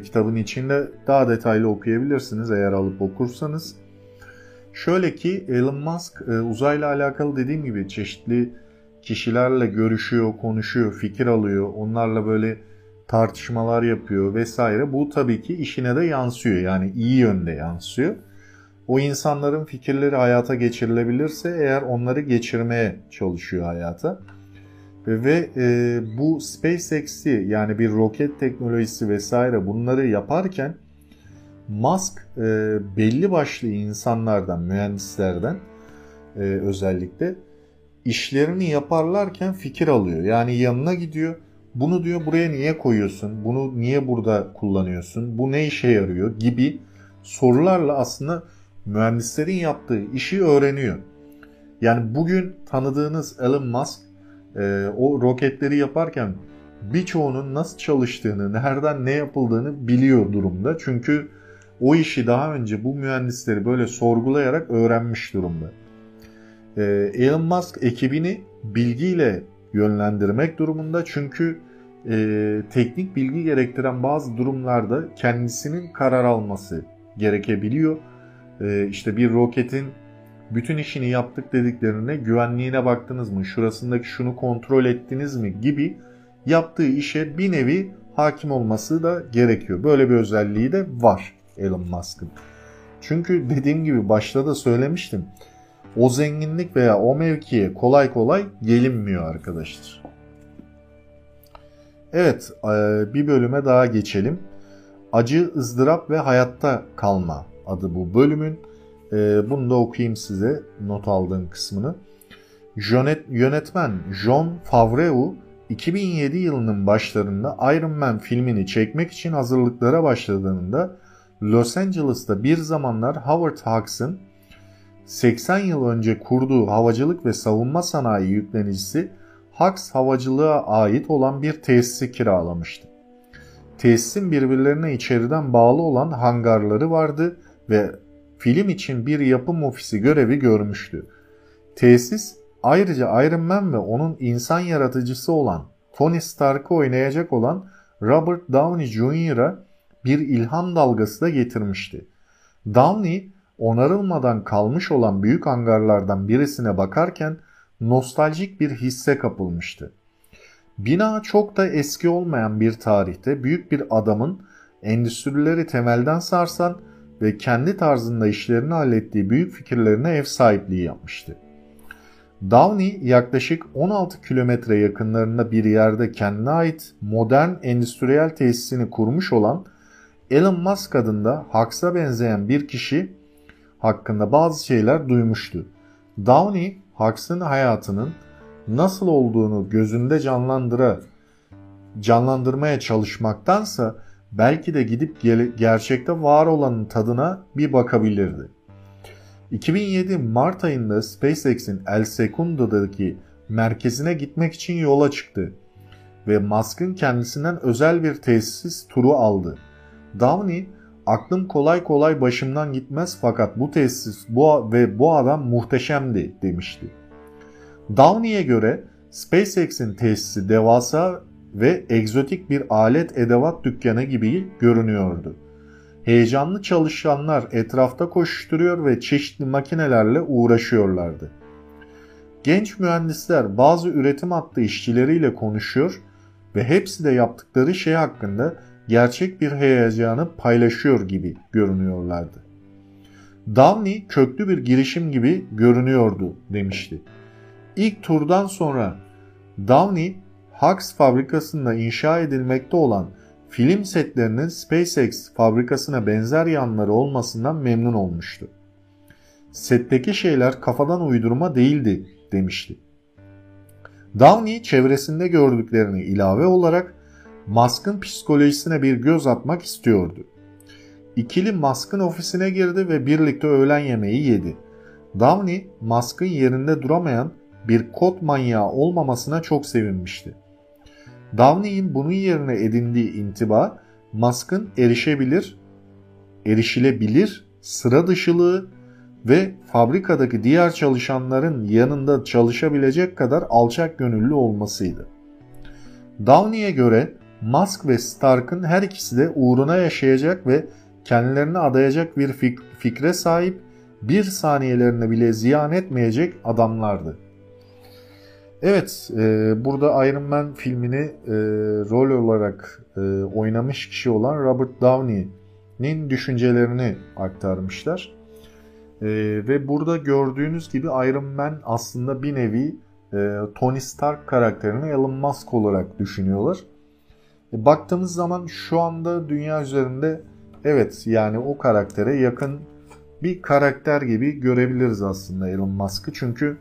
Kitabın içinde daha detaylı okuyabilirsiniz eğer alıp okursanız. Şöyle ki Elon Musk uzayla alakalı dediğim gibi çeşitli kişilerle görüşüyor, konuşuyor, fikir alıyor. Onlarla böyle tartışmalar yapıyor vesaire. Bu tabii ki işine de yansıyor. Yani iyi yönde yansıyor. O insanların fikirleri hayata geçirilebilirse eğer onları geçirmeye çalışıyor hayata. Ve bu SpaceX'i yani bir roket teknolojisi vesaire bunları yaparken Musk belli başlı insanlardan, mühendislerden özellikle işlerini yaparlarken fikir alıyor. Yani yanına gidiyor. Bunu diyor buraya niye koyuyorsun? Bunu niye burada kullanıyorsun? Bu ne işe yarıyor? Gibi sorularla aslında mühendislerin yaptığı işi öğreniyor. Yani bugün tanıdığınız Elon Musk o roketleri yaparken birçoğunun nasıl çalıştığını, nereden ne yapıldığını biliyor durumda. Çünkü o işi daha önce bu mühendisleri böyle sorgulayarak öğrenmiş durumda. Elon Musk ekibini bilgiyle yönlendirmek durumunda çünkü teknik bilgi gerektiren bazı durumlarda kendisinin karar alması gerekebiliyor. İşte bir roketin bütün işini yaptık dediklerine güvenliğine baktınız mı, şurasındaki şunu kontrol ettiniz mi gibi yaptığı işe bir nevi hakim olması da gerekiyor. Böyle bir özelliği de var Elon Musk'ın. Çünkü dediğim gibi başta da söylemiştim. O zenginlik veya o mevkiye kolay kolay gelinmiyor arkadaşlar. Evet, bir bölüme daha geçelim. Acı, ızdırap ve hayatta kalma adı bu bölümün. Bunu da okuyayım size not aldığım kısmını. Yönetmen John Favreau 2007 yılının başlarında Iron Man filmini çekmek için hazırlıklara başladığında Los Angeles'ta bir zamanlar Howard Hawks'ın 80 yıl önce kurduğu havacılık ve savunma sanayi yüklenicisi Hax havacılığa ait olan bir tesisi kiralamıştı. Tesisin birbirlerine içeriden bağlı olan hangarları vardı ve film için bir yapım ofisi görevi görmüştü. Tesis ayrıca Iron Man ve onun insan yaratıcısı olan Tony Stark'ı oynayacak olan Robert Downey Jr.'a bir ilham dalgası da getirmişti. Downey onarılmadan kalmış olan büyük hangarlardan birisine bakarken nostaljik bir hisse kapılmıştı. Bina çok da eski olmayan bir tarihte büyük bir adamın endüstrileri temelden sarsan ve kendi tarzında işlerini hallettiği büyük fikirlerine ev sahipliği yapmıştı. Downey yaklaşık 16 kilometre yakınlarında bir yerde kendine ait modern endüstriyel tesisini kurmuş olan Elon Musk adında Hax'a benzeyen bir kişi hakkında bazı şeyler duymuştu. Downey, Hax'ın hayatının nasıl olduğunu gözünde canlandırmaya çalışmaktansa belki de gidip gerçekte var olanın tadına bir bakabilirdi. 2007 Mart ayında SpaceX'in El Secundo'daki merkezine gitmek için yola çıktı ve Musk'ın kendisinden özel bir tesis turu aldı. Downey, "Aklım kolay kolay başımdan gitmez fakat bu tesis bu adam muhteşemdi" demişti. Downey'e göre SpaceX'in tesisi devasa ve egzotik bir alet edevat dükkanı gibi görünüyordu. Heyecanlı çalışanlar etrafta koşuşturuyor ve çeşitli makinelerle uğraşıyorlardı. Genç mühendisler bazı üretim hattı işçileriyle konuşuyor ve hepsi de yaptıkları şey hakkında gerçek bir heyecanı paylaşıyor gibi görünüyorlardı. Downey köklü bir girişim gibi görünüyordu demişti. İlk turdan sonra Downey, Hax fabrikasında inşa edilmekte olan film setlerinin SpaceX fabrikasına benzer yanları olmasından memnun olmuştu. "Setteki şeyler kafadan uydurma değildi" demişti. Downey çevresinde gördüklerini ilave olarak Musk'ın psikolojisine bir göz atmak istiyordu. İkili Musk'ın ofisine girdi ve birlikte öğlen yemeği yedi. Downey, Musk'ın yerinde duramayan bir kod manyağı olmamasına çok sevinmişti. Downey'in bunun yerine edindiği intiba, Musk'ın erişilebilir sıra dışılığı ve fabrikadaki diğer çalışanların yanında çalışabilecek kadar alçak gönüllü olmasıydı. Downey'e göre Musk ve Stark'ın her ikisi de uğruna yaşayacak ve kendilerini adayacak bir fikre sahip, bir saniyelerini bile ziyan etmeyecek adamlardı. Evet, burada Iron Man filmini rol olarak oynamış kişi olan Robert Downey'nin düşüncelerini aktarmışlar. Ve burada gördüğünüz gibi Iron Man aslında bir nevi Tony Stark karakterini Elon Musk olarak düşünüyorlar. Baktığımız zaman şu anda dünya üzerinde evet yani o karaktere yakın bir karakter gibi görebiliriz aslında Elon Musk'ı. Çünkü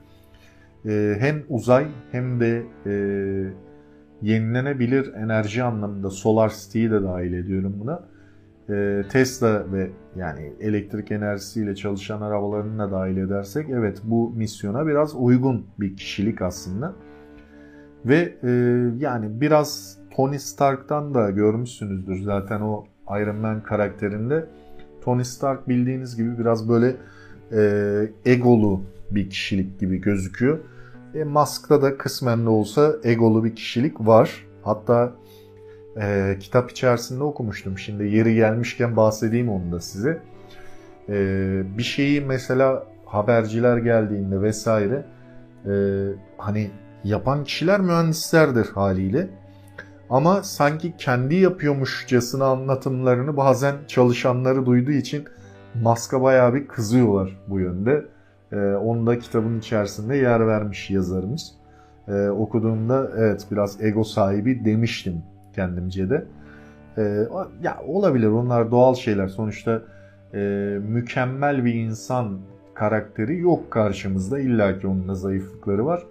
hem uzay hem de yenilenebilir enerji anlamında SolarCity'yi de dahil ediyorum buna. Tesla ve yani elektrik enerjisiyle çalışan arabalarını da dahil edersek evet bu misyona biraz uygun bir kişilik aslında. Ve yani biraz Tony Stark'tan da görmüşsünüzdür zaten o Iron Man karakterinde. Tony Stark bildiğiniz gibi biraz böyle egolu bir kişilik gibi gözüküyor. Musk'ta da kısmen de olsa egolu bir kişilik var. Hatta kitap içerisinde okumuştum. Şimdi yeri gelmişken bahsedeyim onu da size. Bir şeyi mesela haberciler geldiğinde vesaire hani yapan kişiler mühendislerdir haliyle. Ama sanki kendi yapıyormuşçasına anlatımlarını bazen çalışanları duyduğu için Musk'a bayağı bir kızıyorlar bu yönde. Onu da kitabın içerisinde yer vermiş yazarımız. Okuduğumda evet biraz ego sahibi demiştim kendimce de. Ya olabilir, onlar doğal şeyler. Sonuçta mükemmel bir insan karakteri yok karşımızda. İlla ki onun da zayıflıkları var.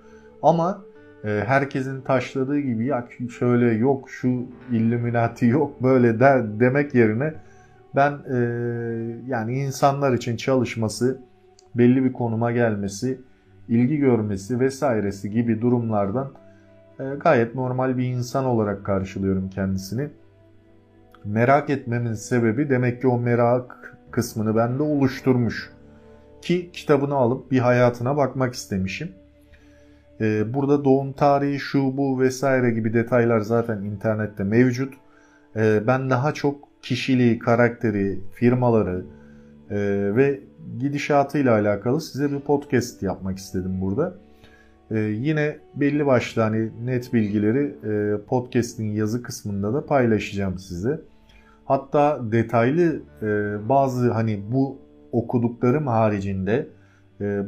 Ama herkesin taşladığı gibi ya şöyle yok, şu Illuminati yok böyle demek yerine ben yani insanlar için çalışması, belli bir konuma gelmesi, ilgi görmesi vesairesi gibi durumlardan gayet normal bir insan olarak karşılıyorum kendisini. Merak etmemin sebebi demek ki o merak kısmını bende oluşturmuş. Ki kitabını alıp bir hayatına bakmak istemişim. Burada doğum tarihi, şu bu vesaire gibi detaylar zaten internette mevcut. Ben daha çok kişiliği, karakteri, firmaları ve gidişatıyla alakalı size bir podcast yapmak istedim burada. Yine belli başlı hani net bilgileri podcast'in yazı kısmında da paylaşacağım size. Hatta detaylı bazı hani bu okuduklarım haricinde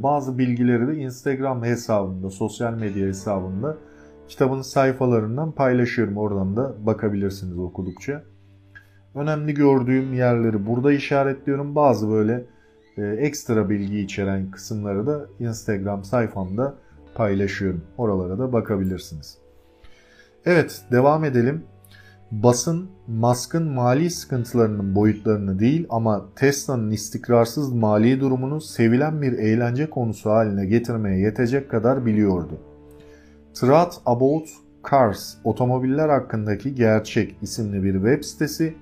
bazı bilgileri de Instagram hesabımda, sosyal medya hesabımda kitabın sayfalarından paylaşıyorum. Oradan da bakabilirsiniz okudukça. Önemli gördüğüm yerleri burada işaretliyorum. Bazı böyle ekstra bilgi içeren kısımları da Instagram sayfamda paylaşıyorum. Oralara da bakabilirsiniz. Evet, devam edelim. Basın, Musk'ın mali sıkıntılarının boyutlarını değil ama Tesla'nın istikrarsız mali durumunu sevilen bir eğlence konusu haline getirmeye yetecek kadar biliyordu. Truth About Cars, Otomobiller Hakkındaki Gerçek isimli bir web sitesi,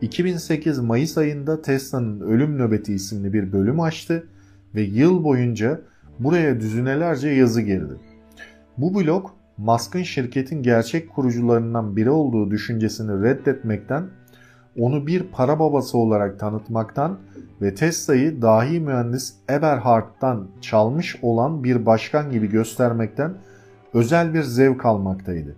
2008 Mayıs ayında Tesla'nın Ölüm Nöbeti isimli bir bölüm açtı ve yıl boyunca buraya düzinelerce yazı girdi. Bu blog, Musk'ın şirketin gerçek kurucularından biri olduğu düşüncesini reddetmekten, onu bir para babası olarak tanıtmaktan ve Tesla'yı dahi mühendis Eberhard'dan çalmış olan bir başkan gibi göstermekten özel bir zevk almaktaydı.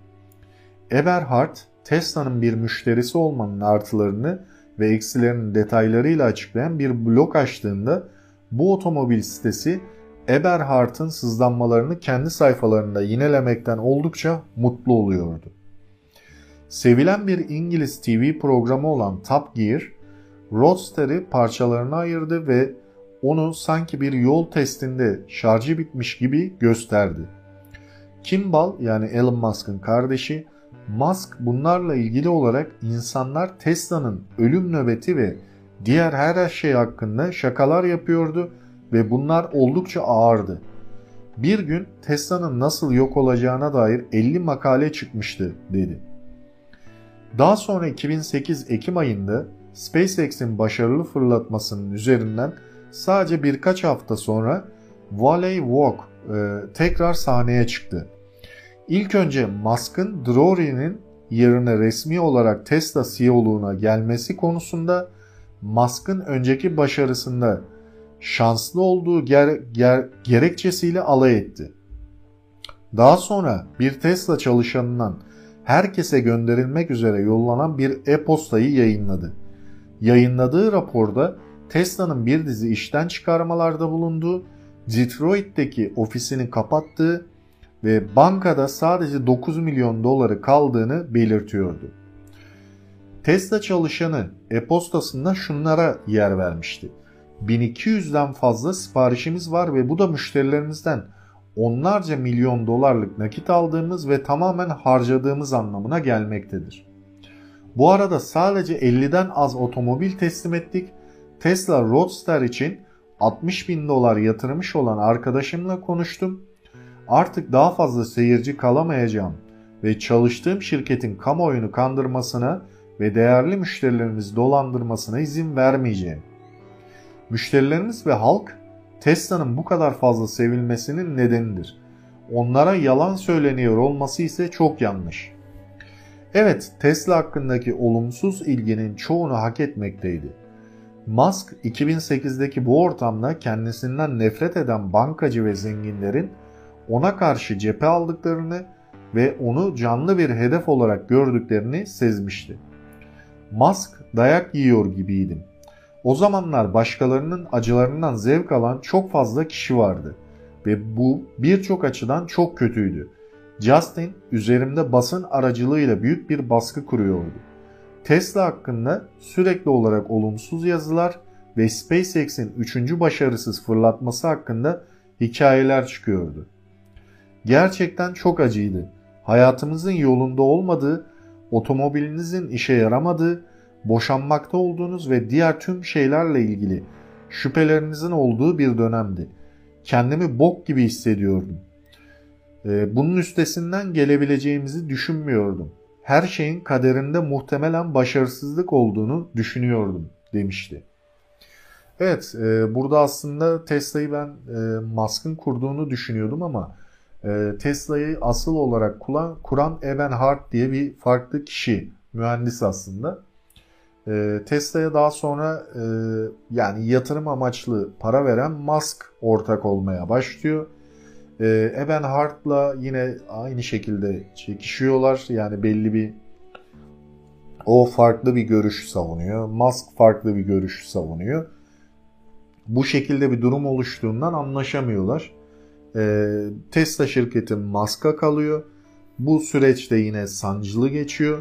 Eberhard, Tesla'nın bir müşterisi olmanın artılarını ve eksilerini detaylarıyla açıklayan bir blog açtığında bu otomobil sitesi Eberhard'ın sızlanmalarını kendi sayfalarında yinelemekten oldukça mutlu oluyordu. Sevilen bir İngiliz TV programı olan Top Gear, Roadster'ı parçalarına ayırdı ve onu sanki bir yol testinde şarjı bitmiş gibi gösterdi. Kimbal, yani Elon Musk'ın kardeşi, Musk bunlarla ilgili olarak insanlar Tesla'nın ölüm nöbeti ve diğer her şey hakkında şakalar yapıyordu ve bunlar oldukça ağırdı. Bir gün Tesla'nın nasıl yok olacağına dair 50 makale çıkmıştı dedi. Daha sonra 2008 Ekim ayında SpaceX'in başarılı fırlatmasının üzerinden sadece birkaç hafta sonra Valley Walk tekrar sahneye çıktı. İlk önce Musk'ın Drury'nin yerine resmi olarak Tesla CEO'luğuna gelmesi konusunda Musk'ın önceki başarısında şanslı olduğu gerekçesiyle alay etti. Daha sonra bir Tesla çalışanından herkese gönderilmek üzere yollanan bir e-postayı yayınladı. Yayınladığı raporda Tesla'nın bir dizi işten çıkarmalarda bulunduğu, Detroit'teki ofisini kapattığı ve bankada sadece $9 milyon kaldığını belirtiyordu. Tesla çalışanı e-postasında şunlara yer vermişti. 1200'den fazla siparişimiz var ve bu da müşterilerimizden onlarca milyon dolarlık nakit aldığımız ve tamamen harcadığımız anlamına gelmektedir. Bu arada sadece 50'den az otomobil teslim ettik. Tesla Roadster için $60.000 yatırmış olan arkadaşımla konuştum. Artık daha fazla seyirci kalamayacağım ve çalıştığım şirketin kamuoyunu kandırmasına ve değerli müşterilerimizi dolandırmasına izin vermeyeceğim. Müşterilerimiz ve halk Tesla'nın bu kadar fazla sevilmesinin nedenidir. Onlara yalan söyleniyor olması ise çok yanlış. Evet, Tesla hakkındaki olumsuz ilginin çoğunu hak etmekteydi. Musk 2008'deki bu ortamda kendisinden nefret eden bankacı ve zenginlerin ona karşı cephe aldıklarını ve onu canlı bir hedef olarak gördüklerini sezmişti. Musk dayak yiyor gibiydim. O zamanlar başkalarının acılarından zevk alan çok fazla kişi vardı ve bu birçok açıdan çok kötüydü. Justin üzerimde basın aracılığıyla büyük bir baskı kuruyordu. Tesla hakkında sürekli olarak olumsuz yazılar ve SpaceX'in 3. başarısız fırlatması hakkında hikayeler çıkıyordu. Gerçekten çok acıydı. Hayatımızın yolunda olmadığı, otomobilinizin işe yaramadığı, boşanmakta olduğunuz ve diğer tüm şeylerle ilgili şüphelerinizin olduğu bir dönemdi. Kendimi bok gibi hissediyordum. Bunun üstesinden gelebileceğimizi düşünmüyordum. Her şeyin kaderinde muhtemelen başarısızlık olduğunu düşünüyordum demişti. Evet, burada aslında Tesla'yı ben Musk'ın kurduğunu düşünüyordum ama Tesla'yı asıl olarak kuran Eberhard diye bir farklı kişi, mühendis aslında. Tesla'ya daha sonra yani yatırım amaçlı para veren Musk ortak olmaya başlıyor. Eberhard'la yine aynı şekilde çekişiyorlar. Yani belli bir, o farklı bir görüşü savunuyor, Musk farklı bir görüşü savunuyor. Bu şekilde bir durum oluştuğundan anlaşamıyorlar. Tesla şirketi Musk'a kalıyor. Bu süreçte yine sancılı geçiyor.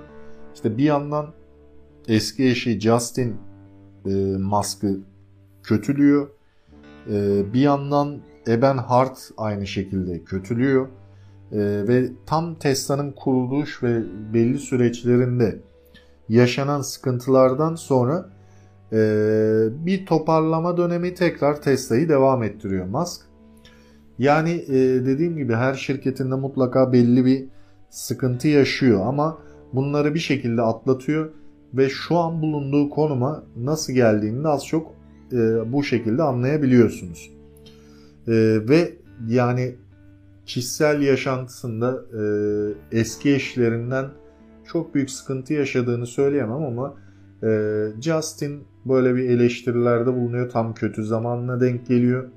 İşte bir yandan eski eşi Justin Musk'ı kötülüyor. Bir yandan Eberhard aynı şekilde kötülüyor. Ve tam Tesla'nın kuruluş ve belli süreçlerinde yaşanan sıkıntılardan sonra bir toparlama dönemi, tekrar Tesla'yı devam ettiriyor Musk. Yani dediğim gibi her şirketinde mutlaka belli bir sıkıntı yaşıyor ama bunları bir şekilde atlatıyor ve şu an bulunduğu konuma nasıl geldiğini az çok bu şekilde anlayabiliyorsunuz. Ve yani kişisel yaşantısında eski eşlerinden çok büyük sıkıntı yaşadığını söyleyemem ama Justin böyle bir eleştirilerde bulunuyor. Tam kötü zamanına denk geliyor.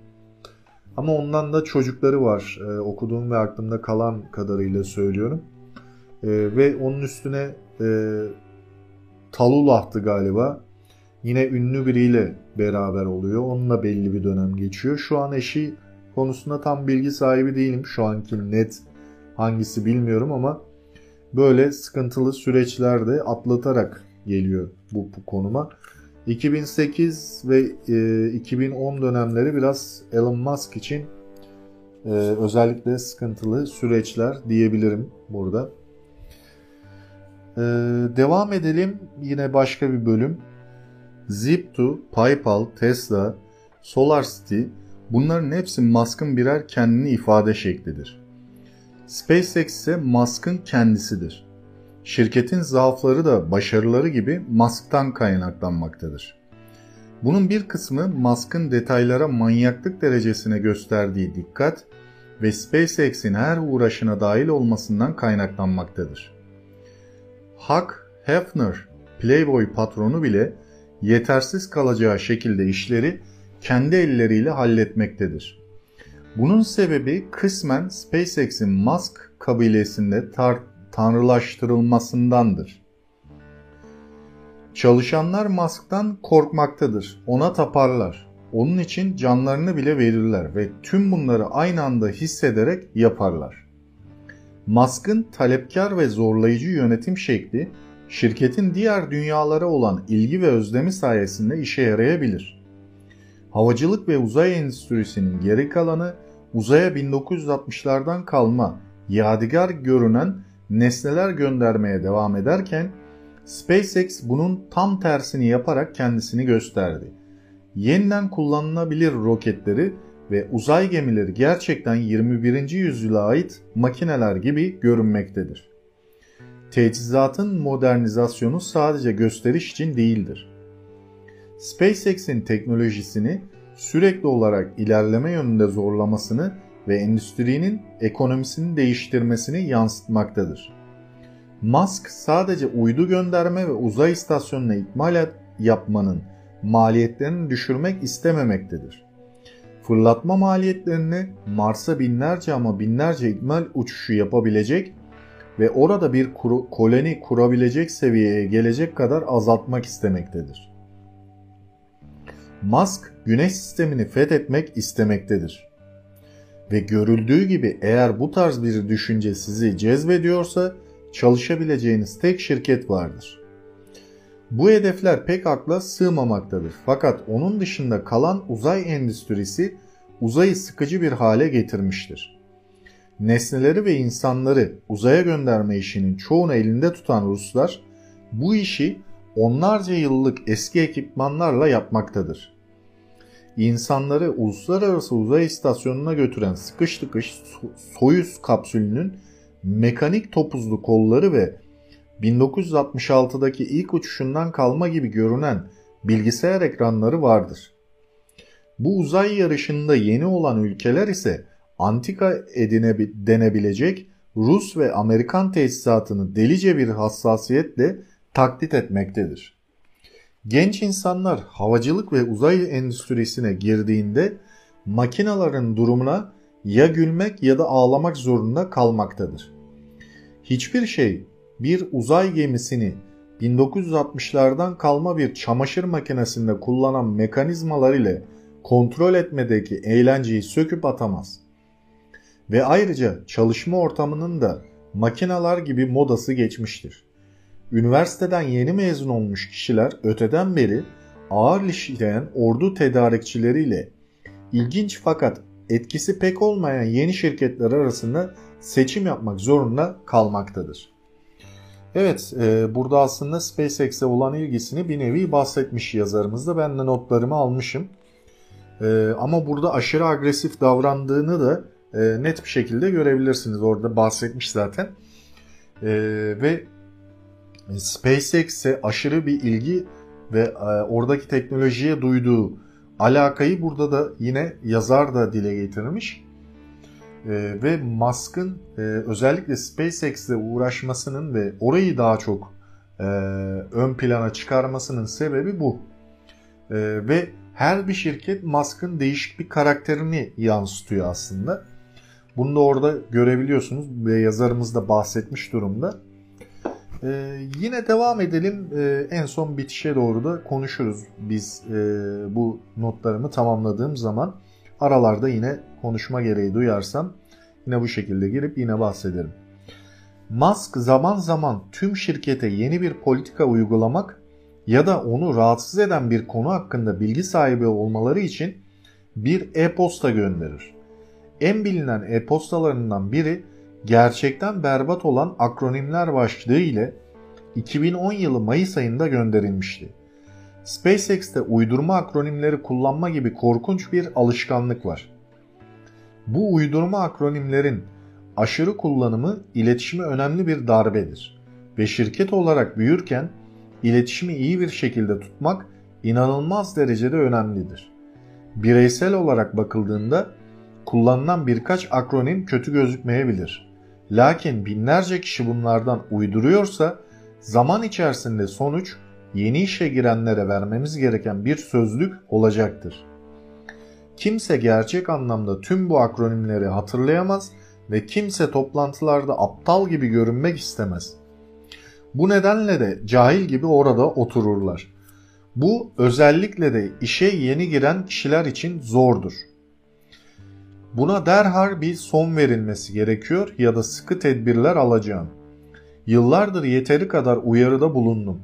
Ama ondan da çocukları var. Okuduğum ve aklımda kalan kadarıyla söylüyorum. Ve onun üstüne Talulah'tı galiba. Yine ünlü biriyle beraber oluyor. Onunla belli bir dönem geçiyor. Şu an eşi konusunda tam bilgi sahibi değilim. Şu anki net hangisi bilmiyorum ama böyle sıkıntılı süreçlerde atlatarak geliyor bu konuma. 2008 ve 2010 dönemleri biraz Elon Musk için özellikle sıkıntılı süreçler diyebilirim burada. Devam edelim, yine başka bir bölüm. Zip2, PayPal, Tesla, SolarCity, bunların hepsi Musk'ın birer kendini ifade şeklidir. SpaceX ise Musk'ın kendisidir. Şirketin zaafları da başarıları gibi Musk'tan kaynaklanmaktadır. Bunun bir kısmı Musk'ın detaylara manyaklık derecesine gösterdiği dikkat ve SpaceX'in her uğraşına dahil olmasından kaynaklanmaktadır. Hugh Hefner, Playboy patronu bile yetersiz kalacağı şekilde işleri kendi elleriyle halletmektedir. Bunun sebebi kısmen SpaceX'in Musk kabilesinde tanrılaştırılmasındandır. Çalışanlar Musk'tan korkmaktadır. Ona taparlar. Onun için canlarını bile verirler ve tüm bunları aynı anda hissederek yaparlar. Musk'ın talepkar ve zorlayıcı yönetim şekli, şirketin diğer dünyalara olan ilgi ve özlemi sayesinde işe yarayabilir. Havacılık ve uzay endüstrisinin geri kalanı, uzaya 1960'lardan kalma, yadigar görünen nesneler göndermeye devam ederken SpaceX bunun tam tersini yaparak kendisini gösterdi. Yeniden kullanılabilir roketleri ve uzay gemileri gerçekten 21. yüzyıla ait makineler gibi görünmektedir. Teçhizatın modernizasyonu sadece gösteriş için değildir. SpaceX'in teknolojisini sürekli olarak ilerleme yönünde zorlamasını ve endüstrinin ekonomisini değiştirmesini yansıtmaktadır. Musk sadece uydu gönderme ve uzay istasyonuna ikmal yapmanın maliyetlerini düşürmek istememektedir. Fırlatma maliyetlerini Mars'a binlerce ikmal uçuşu yapabilecek ve orada bir koloni kurabilecek seviyeye gelecek kadar azaltmak istemektedir. Musk Güneş sistemini fethetmek istemektedir. Ve görüldüğü gibi eğer bu tarz bir düşünce sizi cezbediyorsa çalışabileceğiniz tek şirket vardır. Bu hedefler pek akla sığmamaktadır. Fakat onun dışında kalan uzay endüstrisi uzayı sıkıcı bir hale getirmiştir. Nesneleri ve insanları uzaya gönderme işinin çoğunu elinde tutan Ruslar bu işi onlarca yıllık eski ekipmanlarla yapmaktadır. insanları uluslararası uzay istasyonuna götüren sıkış tıkış Soyuz kapsülünün mekanik topuzlu kolları ve 1966'daki ilk uçuşundan kalma gibi görünen bilgisayar ekranları vardır. Bu uzay yarışında yeni olan ülkeler ise antika denebilecek Rus ve Amerikan tesisatını delice bir hassasiyetle taklit etmektedir. Genç insanlar havacılık ve uzay endüstrisine girdiğinde makinaların durumuna ya gülmek ya da ağlamak zorunda kalmaktadır. Hiçbir şey bir uzay gemisini 1960'lardan kalma bir çamaşır makinesinde kullanan mekanizmalar ile kontrol etmedeki eğlenceyi söküp atamaz. Ve ayrıca çalışma ortamının da makinalar gibi modası geçmiştir. Üniversiteden yeni mezun olmuş kişiler öteden beri ağır işleyen ordu tedarikçileriyle ilginç fakat etkisi pek olmayan yeni şirketler arasında seçim yapmak zorunda kalmaktadır. Evet, burada aslında SpaceX'e olan ilgisini bir nevi bahsetmiş yazarımız da. Ben de notlarımı almışım. Ama burada aşırı agresif davrandığını da net bir şekilde görebilirsiniz. Orada bahsetmiş zaten. Ve SpaceX'e aşırı bir ilgi ve oradaki teknolojiye duyduğu alakayı burada da yine yazar da dile getirmiş. Ve Musk'ın özellikle SpaceX'le uğraşmasının ve orayı daha çok ön plana çıkarmasının sebebi bu. Ve her bir şirket Musk'ın değişik bir karakterini yansıtıyor aslında. Bunu da orada görebiliyorsunuz ve yazarımız da bahsetmiş durumda. Yine devam edelim. En son bitişe doğru da konuşuruz biz bu notlarımı tamamladığım zaman. Aralarda yine konuşma gereği duyarsam yine bu şekilde girip yine bahsederim. Musk zaman zaman tüm şirkete yeni bir politika uygulamak ya da onu rahatsız eden bir konu hakkında bilgi sahibi olmaları için bir e-posta gönderir. En bilinen e-postalarından biri gerçekten berbat olan akronimler başlığı ile 2010 yılı Mayıs ayında gönderilmişti. SpaceX'te uydurma akronimleri kullanma gibi korkunç bir alışkanlık var. Bu uydurma akronimlerin aşırı kullanımı iletişime önemli bir darbedir ve şirket olarak büyürken iletişimi iyi bir şekilde tutmak inanılmaz derecede önemlidir. Bireysel olarak bakıldığında kullanılan birkaç akronim kötü gözükmeyebilir. Lakin binlerce kişi bunlardan uyduruyorsa zaman içerisinde sonuç yeni işe girenlere vermemiz gereken bir sözlük olacaktır. Kimse gerçek anlamda tüm bu akronimleri hatırlayamaz ve kimse toplantılarda aptal gibi görünmek istemez. Bu nedenle de cahil gibi orada otururlar. Bu özellikle de işe yeni giren kişiler için zordur. Buna derhal bir son verilmesi gerekiyor ya da sıkı tedbirler alacağım. Yıllardır yeteri kadar uyarıda bulundum.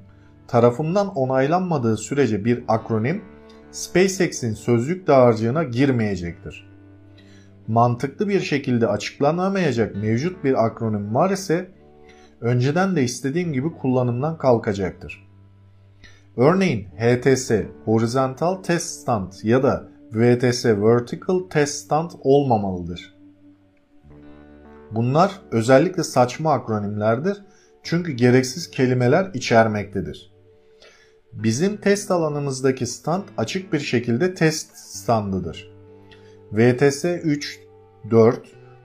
Tarafımdan onaylanmadığı sürece bir akronim SpaceX'in sözlük dağarcığına girmeyecektir. Mantıklı bir şekilde açıklanamayacak mevcut bir akronim var ise önceden de istediğim gibi kullanımdan kalkacaktır. Örneğin HTS, Horizontal Test Stand ya da VTS, Vertical Test Stand olmamalıdır. Bunlar özellikle saçma akronimlerdir çünkü gereksiz kelimeler içermektedir. Bizim test alanımızdaki stand açık bir şekilde test standıdır. VTS 3-4,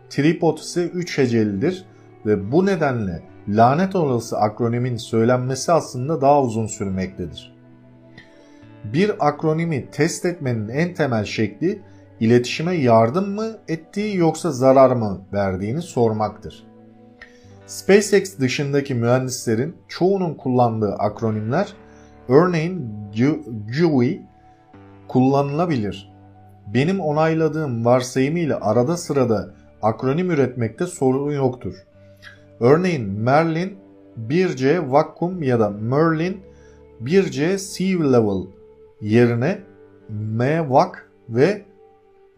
tripod ise 3 hecelidir ve bu nedenle lanet olası akronimin söylenmesi aslında daha uzun sürmektedir. Bir akronimi test etmenin en temel şekli iletişime yardım mı ettiği yoksa zarar mı verdiğini sormaktır. SpaceX dışındaki mühendislerin çoğunun kullandığı akronimler, örneğin GUI kullanılabilir. Benim onayladığım varsayımıyla arada sırada akronim üretmekte sorun yoktur. Örneğin Merlin 1C Vacuum ya da Merlin 1C Sea Level yerine MVAC ve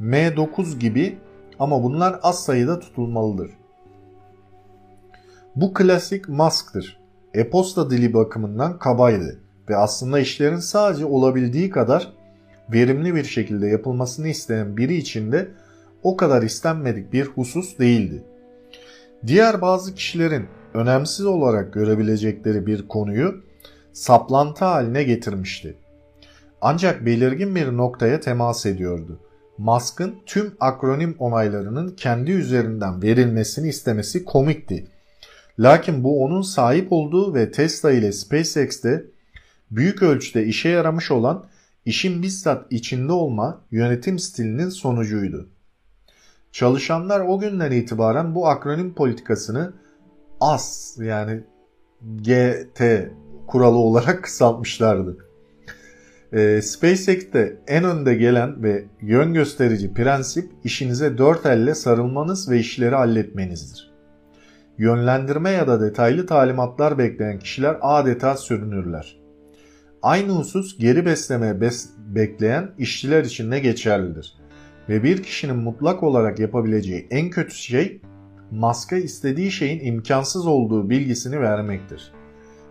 M9 gibi, ama bunlar az sayıda tutulmalıdır. Bu klasik Musk'tır. E-posta dili bakımından kabaydı ve aslında işlerin sadece olabildiği kadar verimli bir şekilde yapılmasını istenen biri için de o kadar istenmedik bir husus değildi. Diğer bazı kişilerin önemsiz olarak görebilecekleri bir konuyu saplantı haline getirmişti. Ancak belirgin bir noktaya temas ediyordu. Musk'ın tüm akronim onaylarının kendi üzerinden verilmesini istemesi komikti. Lakin bu onun sahip olduğu ve Tesla ile SpaceX'te büyük ölçüde işe yaramış olan işin bizzat içinde olma yönetim stilinin sonucuydu. Çalışanlar o günden itibaren bu akronim politikasını AS yani GT kuralı olarak kısaltmışlardı. SpaceX'te en önde gelen ve yön gösterici prensip işinize dört elle sarılmanız ve işleri halletmenizdir. Yönlendirme ya da detaylı talimatlar bekleyen kişiler adeta sürünürler. Aynı husus geri besleme bekleyen işçiler için de geçerlidir. Ve bir kişinin mutlak olarak yapabileceği en kötü şey, Musk'a istediği şeyin imkansız olduğu bilgisini vermektir.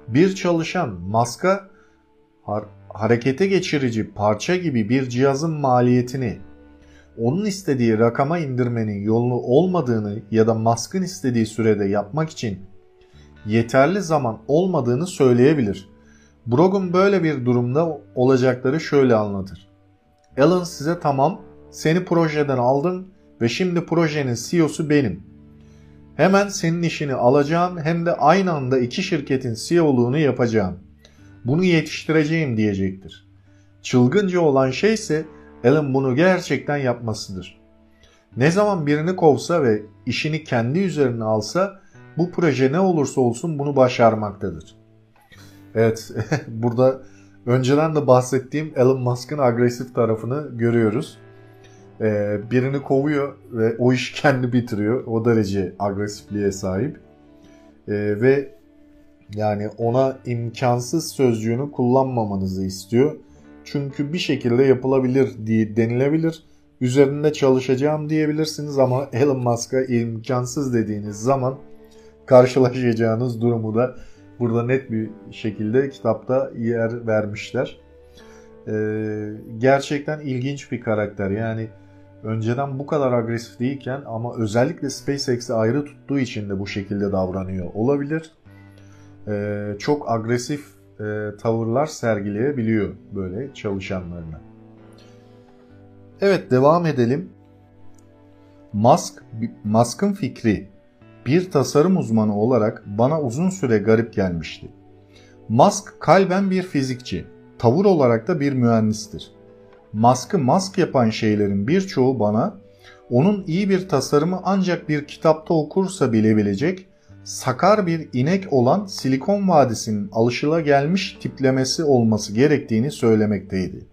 Bir çalışan Musk'a harekete geçirici parça gibi bir cihazın maliyetini, onun istediği rakama indirmenin yolunu olmadığını ya da Musk'ın istediği sürede yapmak için yeterli zaman olmadığını söyleyebilir. Brogan böyle bir durumda olacakları şöyle anlatır. Elon size tamam, seni projeden aldım ve şimdi projenin CEO'su benim. Hemen senin işini alacağım hem de aynı anda iki şirketin CEO'luğunu yapacağım. Bunu yetiştireceğim diyecektir. Çılgınca olan şey ise Elon bunu gerçekten yapmasıdır. Ne zaman birini kovsa ve işini kendi üzerine alsa bu proje ne olursa olsun bunu başarmaktadır. Evet, burada önceden de bahsettiğim Elon Musk'ın agresif tarafını görüyoruz. Birini kovuyor ve o işi kendi bitiriyor. O derece agresifliğe sahip. Ve yani ona imkansız sözcüğünü kullanmamanızı istiyor. Çünkü bir şekilde yapılabilir diye denilebilir. Üzerinde çalışacağım diyebilirsiniz ama Elon Musk'a imkansız dediğiniz zaman karşılaşacağınız durumu da burada net bir şekilde kitapta yer vermişler. Gerçekten ilginç bir karakter. Yani önceden bu kadar agresif değilken ama özellikle SpaceX'i ayrı tuttuğu için de bu şekilde davranıyor olabilir. Çok agresif tavırlar sergileyebiliyor böyle çalışanlarına. Evet, devam edelim. Musk'ın fikri bir tasarım uzmanı olarak bana uzun süre garip gelmişti. Musk kalben bir fizikçi, tavır olarak da bir mühendistir. Musk'ı Musk yapan şeylerin birçoğu bana onun iyi bir tasarımı ancak bir kitapta okursa bilebilecek sakar bir inek olan Silikon Vadisi'nin alışılagelmiş tiplemesi olması gerektiğini söylemekteydi.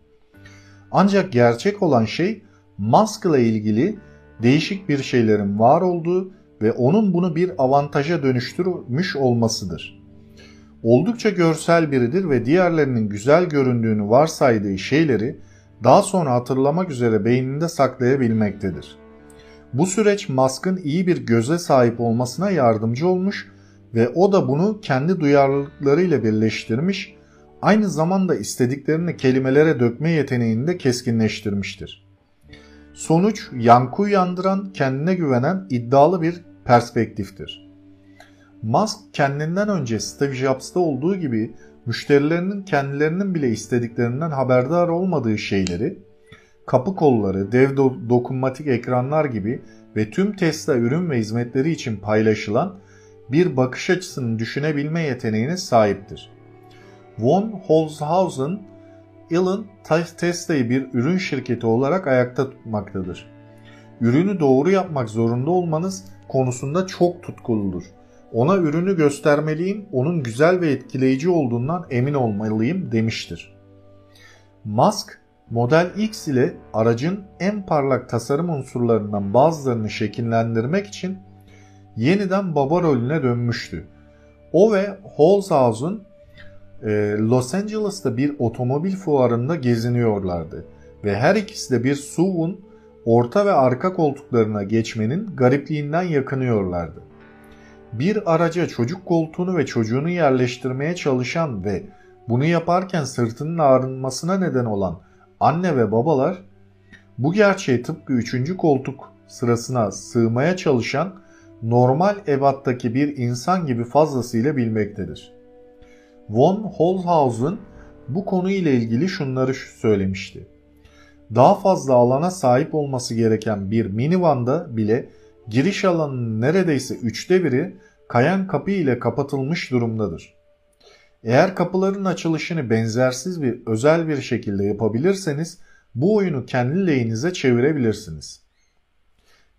Ancak gerçek olan şey Musk'la ilgili değişik bir şeylerin var olduğu ve onun bunu bir avantaja dönüştürmüş olmasıdır. Oldukça görsel biridir ve diğerlerinin güzel göründüğünü varsaydığı şeyleri daha sonra hatırlamak üzere beyninde saklayabilmektedir. Bu süreç Musk'ın iyi bir göze sahip olmasına yardımcı olmuş ve o da bunu kendi duyarlılıklarıyla birleştirmiş, aynı zamanda istediklerini kelimelere dökme yeteneğini de keskinleştirmiştir. Sonuç, yankı uyandıran, kendine güvenen, iddialı bir perspektiftir. Musk kendinden önce Steve Jobs'ta olduğu gibi müşterilerinin kendilerinin bile istediklerinden haberdar olmadığı şeyleri, kapı kolları, dev dokunmatik ekranlar gibi ve tüm Tesla ürün ve hizmetleri için paylaşılan bir bakış açısını düşünebilme yeteneğine sahiptir. Von Holzhausen, Elon Tesla'yı bir ürün şirketi olarak ayakta tutmaktadır. Ürünü doğru yapmak zorunda olmanız konusunda çok tutkuludur. Ona ürünü göstermeliyim, onun güzel ve etkileyici olduğundan emin olmalıyım demiştir. Musk, Model X ile aracın en parlak tasarım unsurlarından bazılarını şekillendirmek için yeniden baba rolüne dönmüştü. O ve Holzhausen Los Angeles'ta bir otomobil fuarında geziniyorlardı ve her ikisi de bir SUV'un orta ve arka koltuklarına geçmenin garipliğinden yakınıyorlardı. Bir araca çocuk koltuğunu ve çocuğunu yerleştirmeye çalışan ve bunu yaparken sırtının ağrınmasına neden olan anne ve babalar bu gerçeği tıpkı 3. koltuk sırasına sığmaya çalışan normal ebattaki bir insan gibi fazlasıyla bilmektedir. Von Holzhausen bu konuyla ilgili şunları söylemişti. Daha fazla alana sahip olması gereken bir minivanda bile giriş alanının neredeyse 1/3 kayan kapı ile kapatılmış durumdadır. Eğer kapıların açılışını benzersiz bir özel bir şekilde yapabilirseniz bu oyunu kendi lehinize çevirebilirsiniz.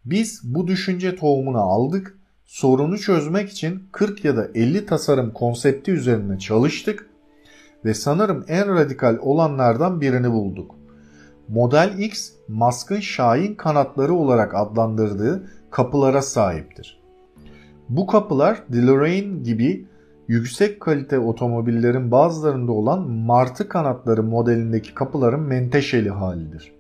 Biz bu düşünce tohumunu aldık, sorunu çözmek için 40 ya da 50 tasarım konsepti üzerine çalıştık ve sanırım en radikal olanlardan birini bulduk. Model X, Musk'ın şahin kanatları olarak adlandırdığı kapılara sahiptir. Bu kapılar DeLorean gibi yüksek kalite otomobillerin bazılarında olan martı kanatları modelindeki kapıların menteşeli halidir.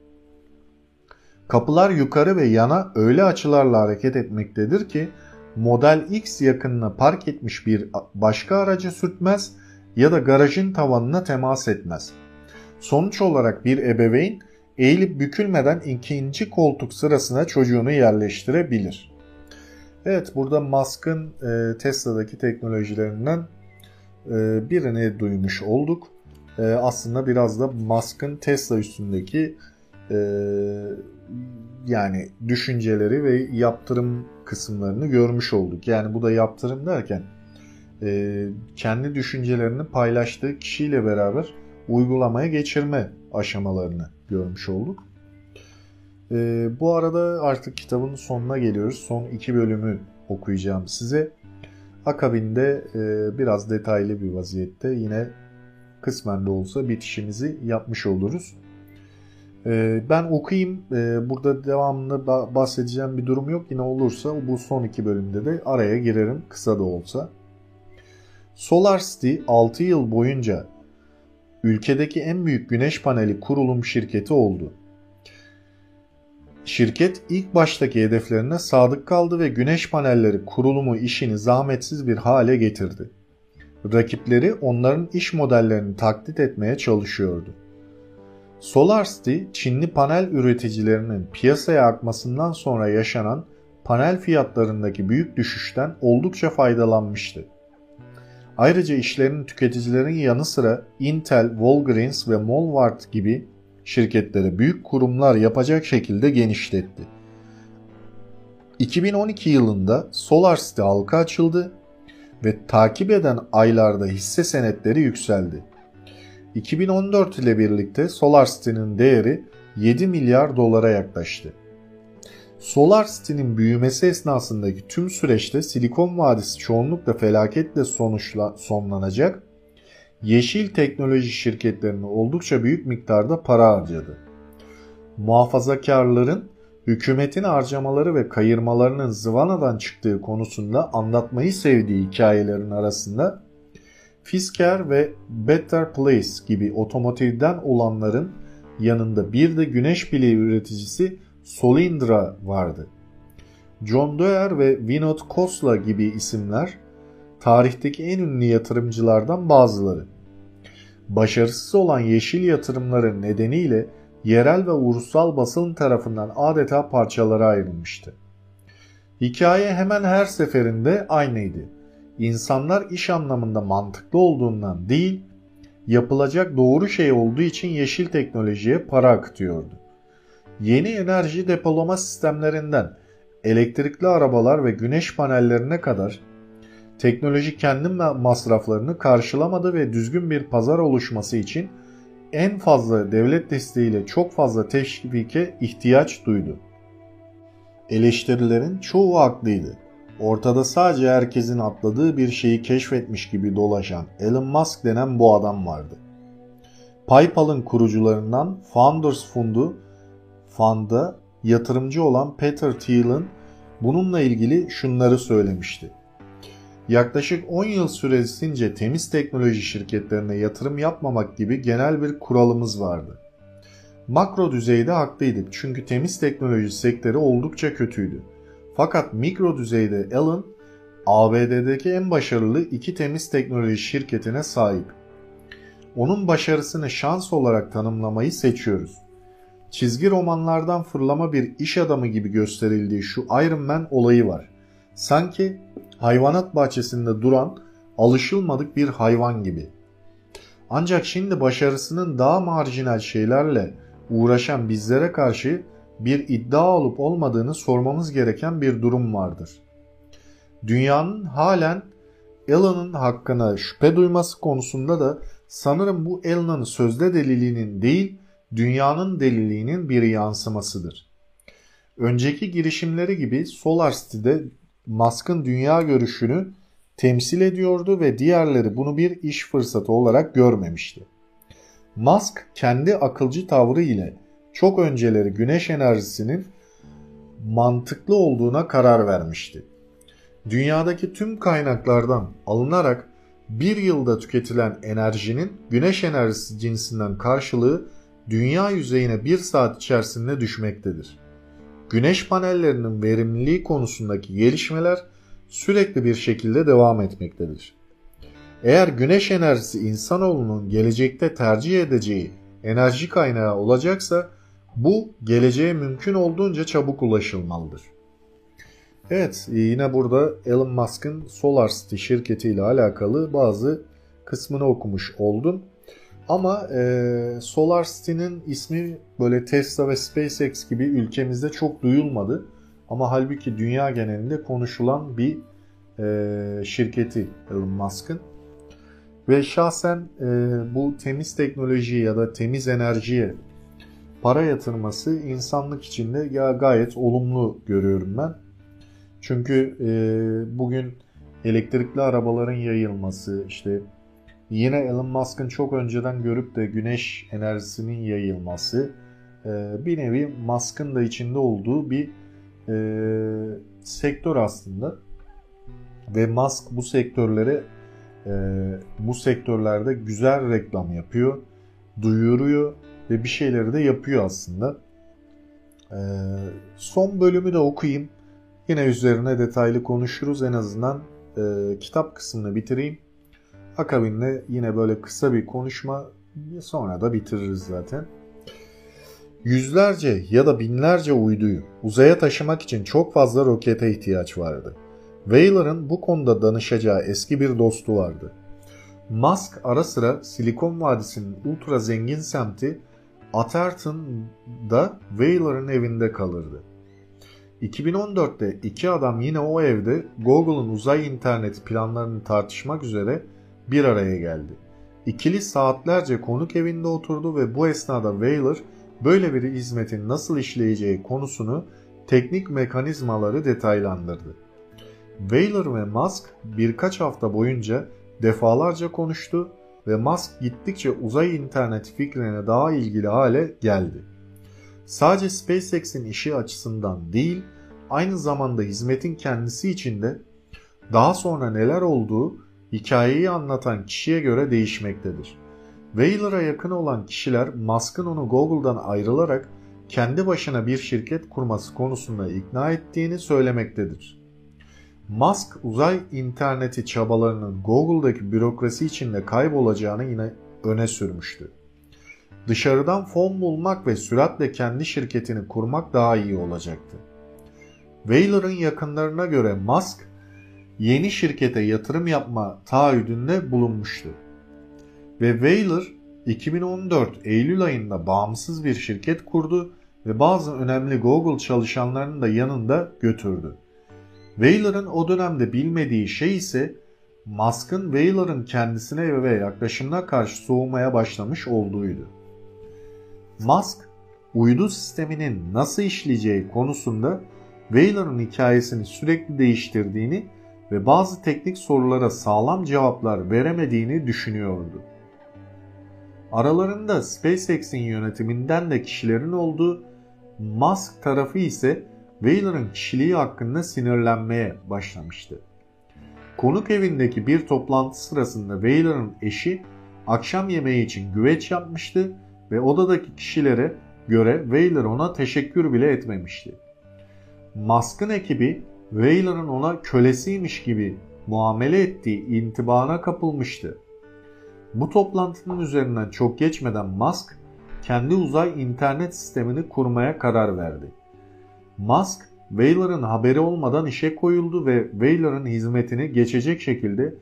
Kapılar yukarı ve yana öyle açılarla hareket etmektedir ki Model X yakınına park etmiş bir başka aracı sürtmez ya da garajın tavanına temas etmez. Sonuç olarak bir ebeveyn eğilip bükülmeden 2. koltuk sırasına çocuğunu yerleştirebilir. Evet, burada Musk'ın Tesla'daki teknolojilerinden birini duymuş olduk. Aslında biraz da Musk'ın Tesla üstündeki yani düşünceleri ve yaptırım kısımlarını görmüş olduk. Yani bu da yaptırım derken kendi düşüncelerini paylaştığı kişiyle beraber uygulamaya geçirme aşamalarını görmüş olduk. Bu arada artık kitabın sonuna geliyoruz. Son 2 bölümü okuyacağım size. Akabinde biraz detaylı bir vaziyette yine kısmen de olsa bitişimizi yapmış oluruz. Ben okuyayım. Burada devamlı bahsedeceğim bir durum yok. Yine olursa bu son 2 bölümde de araya girerim, kısa da olsa. SolarCity 6 yıl boyunca ülkedeki en büyük güneş paneli kurulum şirketi oldu. Şirket ilk baştaki hedeflerine sadık kaldı ve güneş panelleri kurulumu işini zahmetsiz bir hale getirdi. Rakipleri onların iş modellerini taklit etmeye çalışıyordu. SolarCity, Çinli panel üreticilerinin piyasaya akmasından sonra yaşanan panel fiyatlarındaki büyük düşüşten oldukça faydalanmıştı. Ayrıca işlerini tüketicilerin yanı sıra Intel, Walgreens ve Walmart gibi şirketlere büyük kurumlar yapacak şekilde genişletti. 2012 yılında SolarCity halka açıldı ve takip eden aylarda hisse senetleri yükseldi. 2014 ile birlikte SolarCity'nin değeri 7 milyar dolara yaklaştı. SolarCity'nin büyümesi esnasındaki tüm süreçte Silikon Vadisi çoğunlukla felaketle sonlanacak, yeşil teknoloji şirketlerine oldukça büyük miktarda para harcadı. Muhafazakarların hükümetin harcamaları ve kayırmalarının zıvanadan çıktığı konusunda anlatmayı sevdiği hikayelerin arasında Fisker ve Better Place gibi otomotivden olanların yanında bir de güneş pili üreticisi Solyndra vardı. John Deere ve Vinod Khosla gibi isimler tarihteki en ünlü yatırımcılardan bazıları. Başarısız olan yeşil yatırımları nedeniyle yerel ve ulusal basın tarafından adeta parçalara ayrılmıştı. Hikaye hemen her seferinde aynıydı. İnsanlar iş anlamında mantıklı olduğundan değil, yapılacak doğru şey olduğu için yeşil teknolojiye para akıtıyordu. Yeni enerji depolama sistemlerinden elektrikli arabalar ve güneş panellerine kadar teknoloji kendi masraflarını karşılamadı ve düzgün bir pazar oluşması için en fazla devlet desteğiyle çok fazla teşvike ihtiyaç duydu. Eleştirilerin çoğu haklıydı. Ortada sadece herkesin atladığı bir şeyi keşfetmiş gibi dolaşan Elon Musk denen bu adam vardı. PayPal'ın kurucularından Founders Fund'a yatırımcı olan Peter Thiel'in bununla ilgili şunları söylemişti. Yaklaşık 10 yıl süresince temiz teknoloji şirketlerine yatırım yapmamak gibi genel bir kuralımız vardı. Makro düzeyde haklıydık çünkü temiz teknoloji sektörü oldukça kötüydü. Fakat mikro düzeyde Elon, ABD'deki en başarılı 2 temiz teknoloji şirketine sahip. onun başarısını şans olarak tanımlamayı seçiyoruz. Çizgi romanlardan fırlama bir iş adamı gibi gösterildiği şu Iron Man olayı var. Sanki hayvanat bahçesinde duran alışılmadık bir hayvan gibi. Ancak şimdi başarısının daha marjinal şeylerle uğraşan bizlere karşı bir iddia olup olmadığını sormamız gereken bir durum vardır. Dünyanın halen Elon'un hakkına şüphe duyması konusunda da sanırım bu Elon'un sözde deliliğinin değil, dünyanın deliliğinin bir yansımasıdır. Önceki girişimleri gibi SolarCity'de Musk'ın dünya görüşünü temsil ediyordu ve diğerleri bunu bir iş fırsatı olarak görmemişti. Musk kendi akılcı tavrı ile çok önceleri güneş enerjisinin mantıklı olduğuna karar vermişti. Dünyadaki tüm kaynaklardan alınarak bir yılda tüketilen enerjinin güneş enerjisi cinsinden karşılığı dünya yüzeyine bir saat içerisinde düşmektedir. Güneş panellerinin verimliliği konusundaki gelişmeler sürekli bir şekilde devam etmektedir. Eğer güneş enerjisi insanoğlunun gelecekte tercih edeceği enerji kaynağı olacaksa bu geleceğe mümkün olduğunca çabuk ulaşılmalıdır. Evet, yine burada Elon Musk'ın SolarCity şirketiyle alakalı bazı kısmını okumuş oldum. Ama SolarCity'nin ismi böyle Tesla ve SpaceX gibi ülkemizde çok duyulmadı. Ama halbuki dünya genelinde konuşulan bir şirketi Elon Musk'ın. Ve şahsen bu temiz teknolojiye ya da temiz enerjiye para yatırması insanlık için de gayet olumlu görüyorum ben. Çünkü bugün elektrikli arabaların yayılması, işte yine Elon Musk'ın çok önceden görüp de güneş enerjisinin yayılması, bir nevi Musk'ın da içinde olduğu bir sektör aslında. Ve Musk bu sektörlere, bu sektörlerde güzel reklam yapıyor, duyuruyor ve bir şeyleri de yapıyor aslında. Son bölümü de okuyayım. Yine üzerine detaylı konuşuruz. En azından kitap kısmını bitireyim. Akabinde yine böyle kısa bir konuşma, sonra da bitiririz zaten. Yüzlerce ya da binlerce uyduyu uzaya taşımak için çok fazla rokete ihtiyaç vardı. Weyler'ın bu konuda danışacağı eski bir dostu vardı. Musk ara sıra Silikon Vadisi'nin ultra zengin semti Atherton'da Weyler'ın evinde kalırdı. 2014'te iki adam yine o evde Google'un uzay interneti planlarını tartışmak üzere bir araya geldi. İkili saatlerce konuk evinde oturdu ve bu esnada Weyler böyle bir hizmetin nasıl işleyeceği konusunu, teknik mekanizmaları detaylandırdı. Weyler ve Musk birkaç hafta boyunca defalarca konuştu ve Musk gittikçe uzay interneti fikrine daha ilgili hale geldi. Sadece SpaceX'in işi açısından değil, aynı zamanda hizmetin kendisi için de daha sonra neler olduğu hikayeyi anlatan kişiye göre değişmektedir. Weyler'a yakın olan kişiler Musk'ın onu Google'dan ayrılarak kendi başına bir şirket kurması konusunda ikna ettiğini söylemektedir. Musk uzay interneti çabalarının Google'daki bürokrasi içinde kaybolacağını yine öne sürmüştü. Dışarıdan fon bulmak ve süratle kendi şirketini kurmak daha iyi olacaktı. Weyler'ın yakınlarına göre Musk yeni şirkete yatırım yapma taahhüdünde bulunmuştu. Ve Weyler 2014 Eylül ayında bağımsız bir şirket kurdu ve bazı önemli Google çalışanlarını da yanında götürdü. Weyler'ın o dönemde bilmediği şey ise Musk'ın Weyler'ın kendisine ve yaklaşımına karşı soğumaya başlamış olduğuydu. Musk, uydu sisteminin nasıl işleyeceği konusunda Weyler'ın hikayesini sürekli değiştirdiğini ve bazı teknik sorulara sağlam cevaplar veremediğini düşünüyordu. Aralarında SpaceX'in yönetiminden de kişilerin olduğu, Musk tarafı ise Weyler'ın kişiliği hakkında sinirlenmeye başlamıştı. Konuk evindeki bir toplantı sırasında Weyler'ın eşi akşam yemeği için güveç yapmıştı ve odadaki kişilere göre Weyler ona teşekkür bile etmemişti. Musk'ın ekibi Weyler'ın ona kölesiymiş gibi muamele ettiği intibana kapılmıştı. Bu toplantının üzerinden çok geçmeden Musk kendi uzay internet sistemini kurmaya karar verdi. Musk, Weyler'ın haberi olmadan işe koyuldu ve Weyler'ın hizmetini geçecek şekilde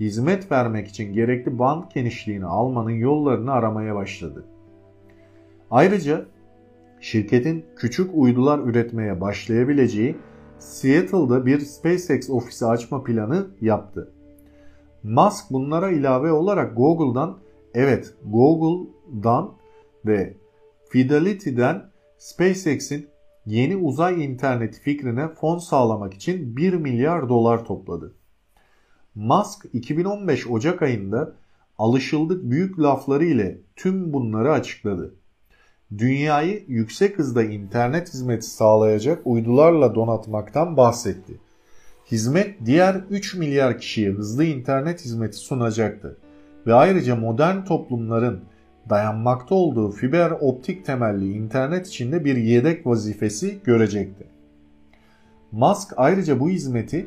hizmet vermek için gerekli band genişliğini almanın yollarını aramaya başladı. Ayrıca şirketin küçük uydular üretmeye başlayabileceği Seattle'da bir SpaceX ofisi açma planı yaptı. Musk bunlara ilave olarak Google'dan ve Fidelity'den SpaceX'in yeni uzay interneti fikrine fon sağlamak için 1 milyar dolar topladı. Musk 2015 Ocak ayında alışıldık büyük lafları ile tüm bunları açıkladı. Dünyayı yüksek hızda internet hizmeti sağlayacak uydularla donatmaktan bahsetti. Hizmet diğer 3 milyar kişiye hızlı internet hizmeti sunacaktı ve ayrıca modern toplumların dayanmakta olduğu fiber optik temelli internet içinde bir yedek vazifesi görecekti. Musk ayrıca bu hizmeti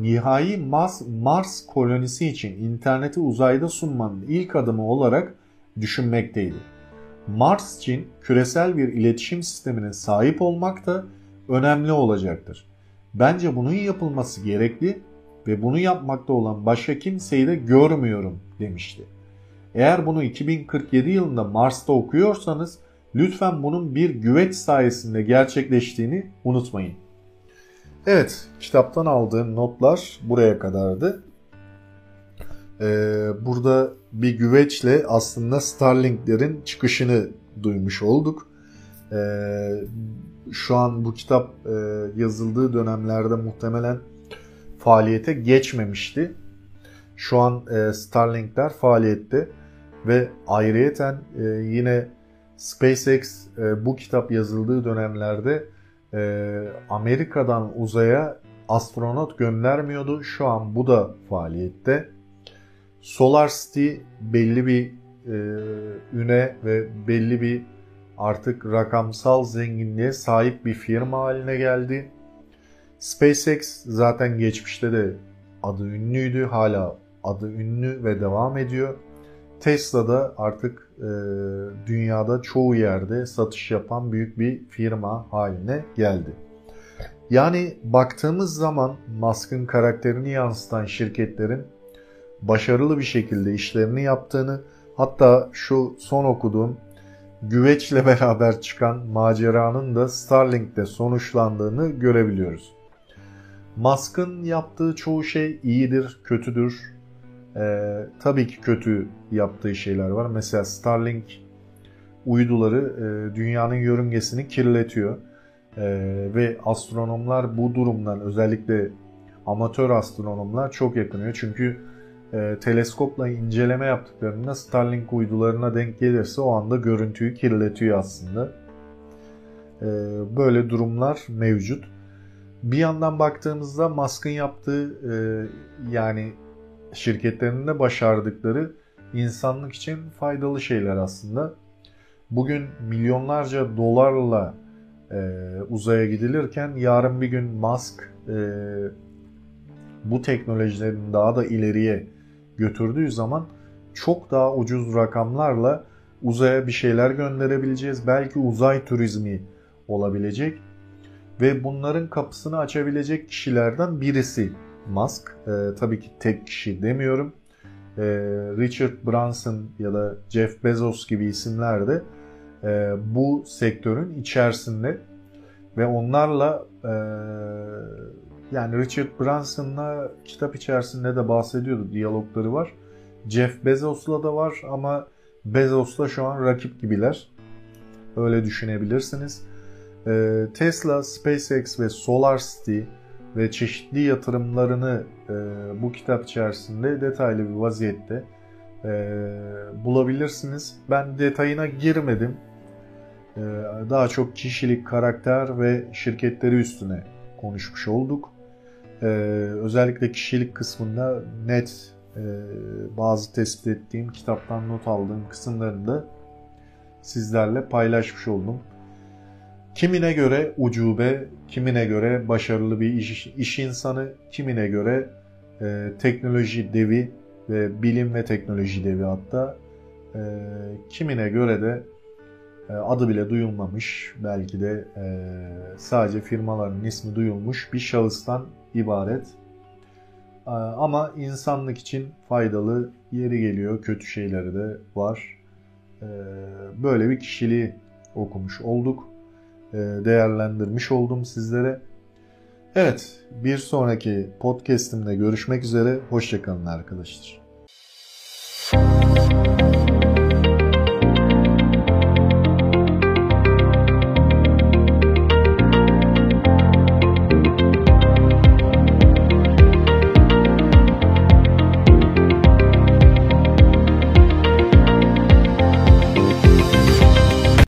nihai Mars kolonisi için interneti uzayda sunmanın ilk adımı olarak düşünmekteydi. Mars için küresel bir iletişim sistemine sahip olmak da önemli olacaktır. Bence bunun yapılması gerekli ve bunu yapmakta olan başka kimseyi de görmüyorum demişti. Eğer bunu 2047 yılında Mars'ta okuyorsanız lütfen bunun bir güveç sayesinde gerçekleştiğini unutmayın. Evet, kitaptan aldığım notlar buraya kadardı. Burada bir güveçle aslında Starlink'lerin çıkışını duymuş olduk. Şu an bu kitap yazıldığı dönemlerde muhtemelen faaliyete geçmemişti. Şu an Starlink'ler faaliyette ve ayrıyeten yine SpaceX bu kitap yazıldığı dönemlerde Amerika'dan uzaya astronot göndermiyordu. Şu an bu da faaliyette. SolarCity belli bir üne ve belli bir artık rakamsal zenginliğe sahip bir firma haline geldi. SpaceX zaten geçmişte de adı ünlüydü. Hala adı ünlü ve devam ediyor. Tesla da artık dünyada çoğu yerde satış yapan büyük bir firma haline geldi. Yani baktığımız zaman Musk'ın karakterini yansıtan şirketlerin başarılı bir şekilde işlerini yaptığını, hatta şu son okuduğum güveçle beraber çıkan maceranın da Starlink'te sonuçlandığını görebiliyoruz. Musk'ın yaptığı çoğu şey iyidir, kötüdür. Tabii ki kötü yaptığı şeyler var. Mesela Starlink uyduları dünyanın yörüngesini kirletiyor. Ve astronomlar bu durumdan, özellikle amatör astronomlar çok yakınıyor. Çünkü teleskopla inceleme yaptıklarında Starlink uydularına denk gelirse o anda görüntüyü kirletiyor aslında. Böyle durumlar mevcut. Bir yandan baktığımızda Musk'ın yaptığı yani şirketlerinin de başardıkları insanlık için faydalı şeyler aslında. Bugün milyonlarca dolarla uzaya gidilirken yarın bir gün Musk bu teknolojilerin daha da ileriye götürdüğü zaman çok daha ucuz rakamlarla uzaya bir şeyler gönderebileceğiz. Belki uzay turizmi olabilecek ve bunların kapısını açabilecek kişilerden birisi Musk. Tabii ki tek kişi demiyorum. Richard Branson ya da Jeff Bezos gibi isimler de bu sektörün içerisinde ve onlarla yani Richard Branson'la kitap içerisinde de bahsediyordu. Diyalogları var. Jeff Bezos'la da var ama Bezos'la şu an rakip gibiler. Öyle düşünebilirsiniz. Tesla, SpaceX ve SolarCity ve çeşitli yatırımlarını bu kitap içerisinde detaylı bir vaziyette bulabilirsiniz. Ben detayına girmedim. Daha çok kişilik, karakter ve şirketleri üstüne konuşmuş olduk. Özellikle kişilik kısmında net bazı tespit ettiğim, kitaptan not aldığım kısımlarını da sizlerle paylaşmış oldum. Kimine göre ucube, kimine göre başarılı bir iş insanı, kimine göre teknoloji devi ve bilim ve teknoloji devi hatta. Kimine göre de adı bile duyulmamış, belki de sadece firmaların ismi duyulmuş bir şahıstan ibaret. Ama insanlık için faydalı, yeri geliyor kötü şeyleri de var. Böyle bir kişiliği okumuş olduk, değerlendirmiş oldum sizlere. Evet, bir sonraki podcast'imde görüşmek üzere. Hoşça kalın arkadaşlar.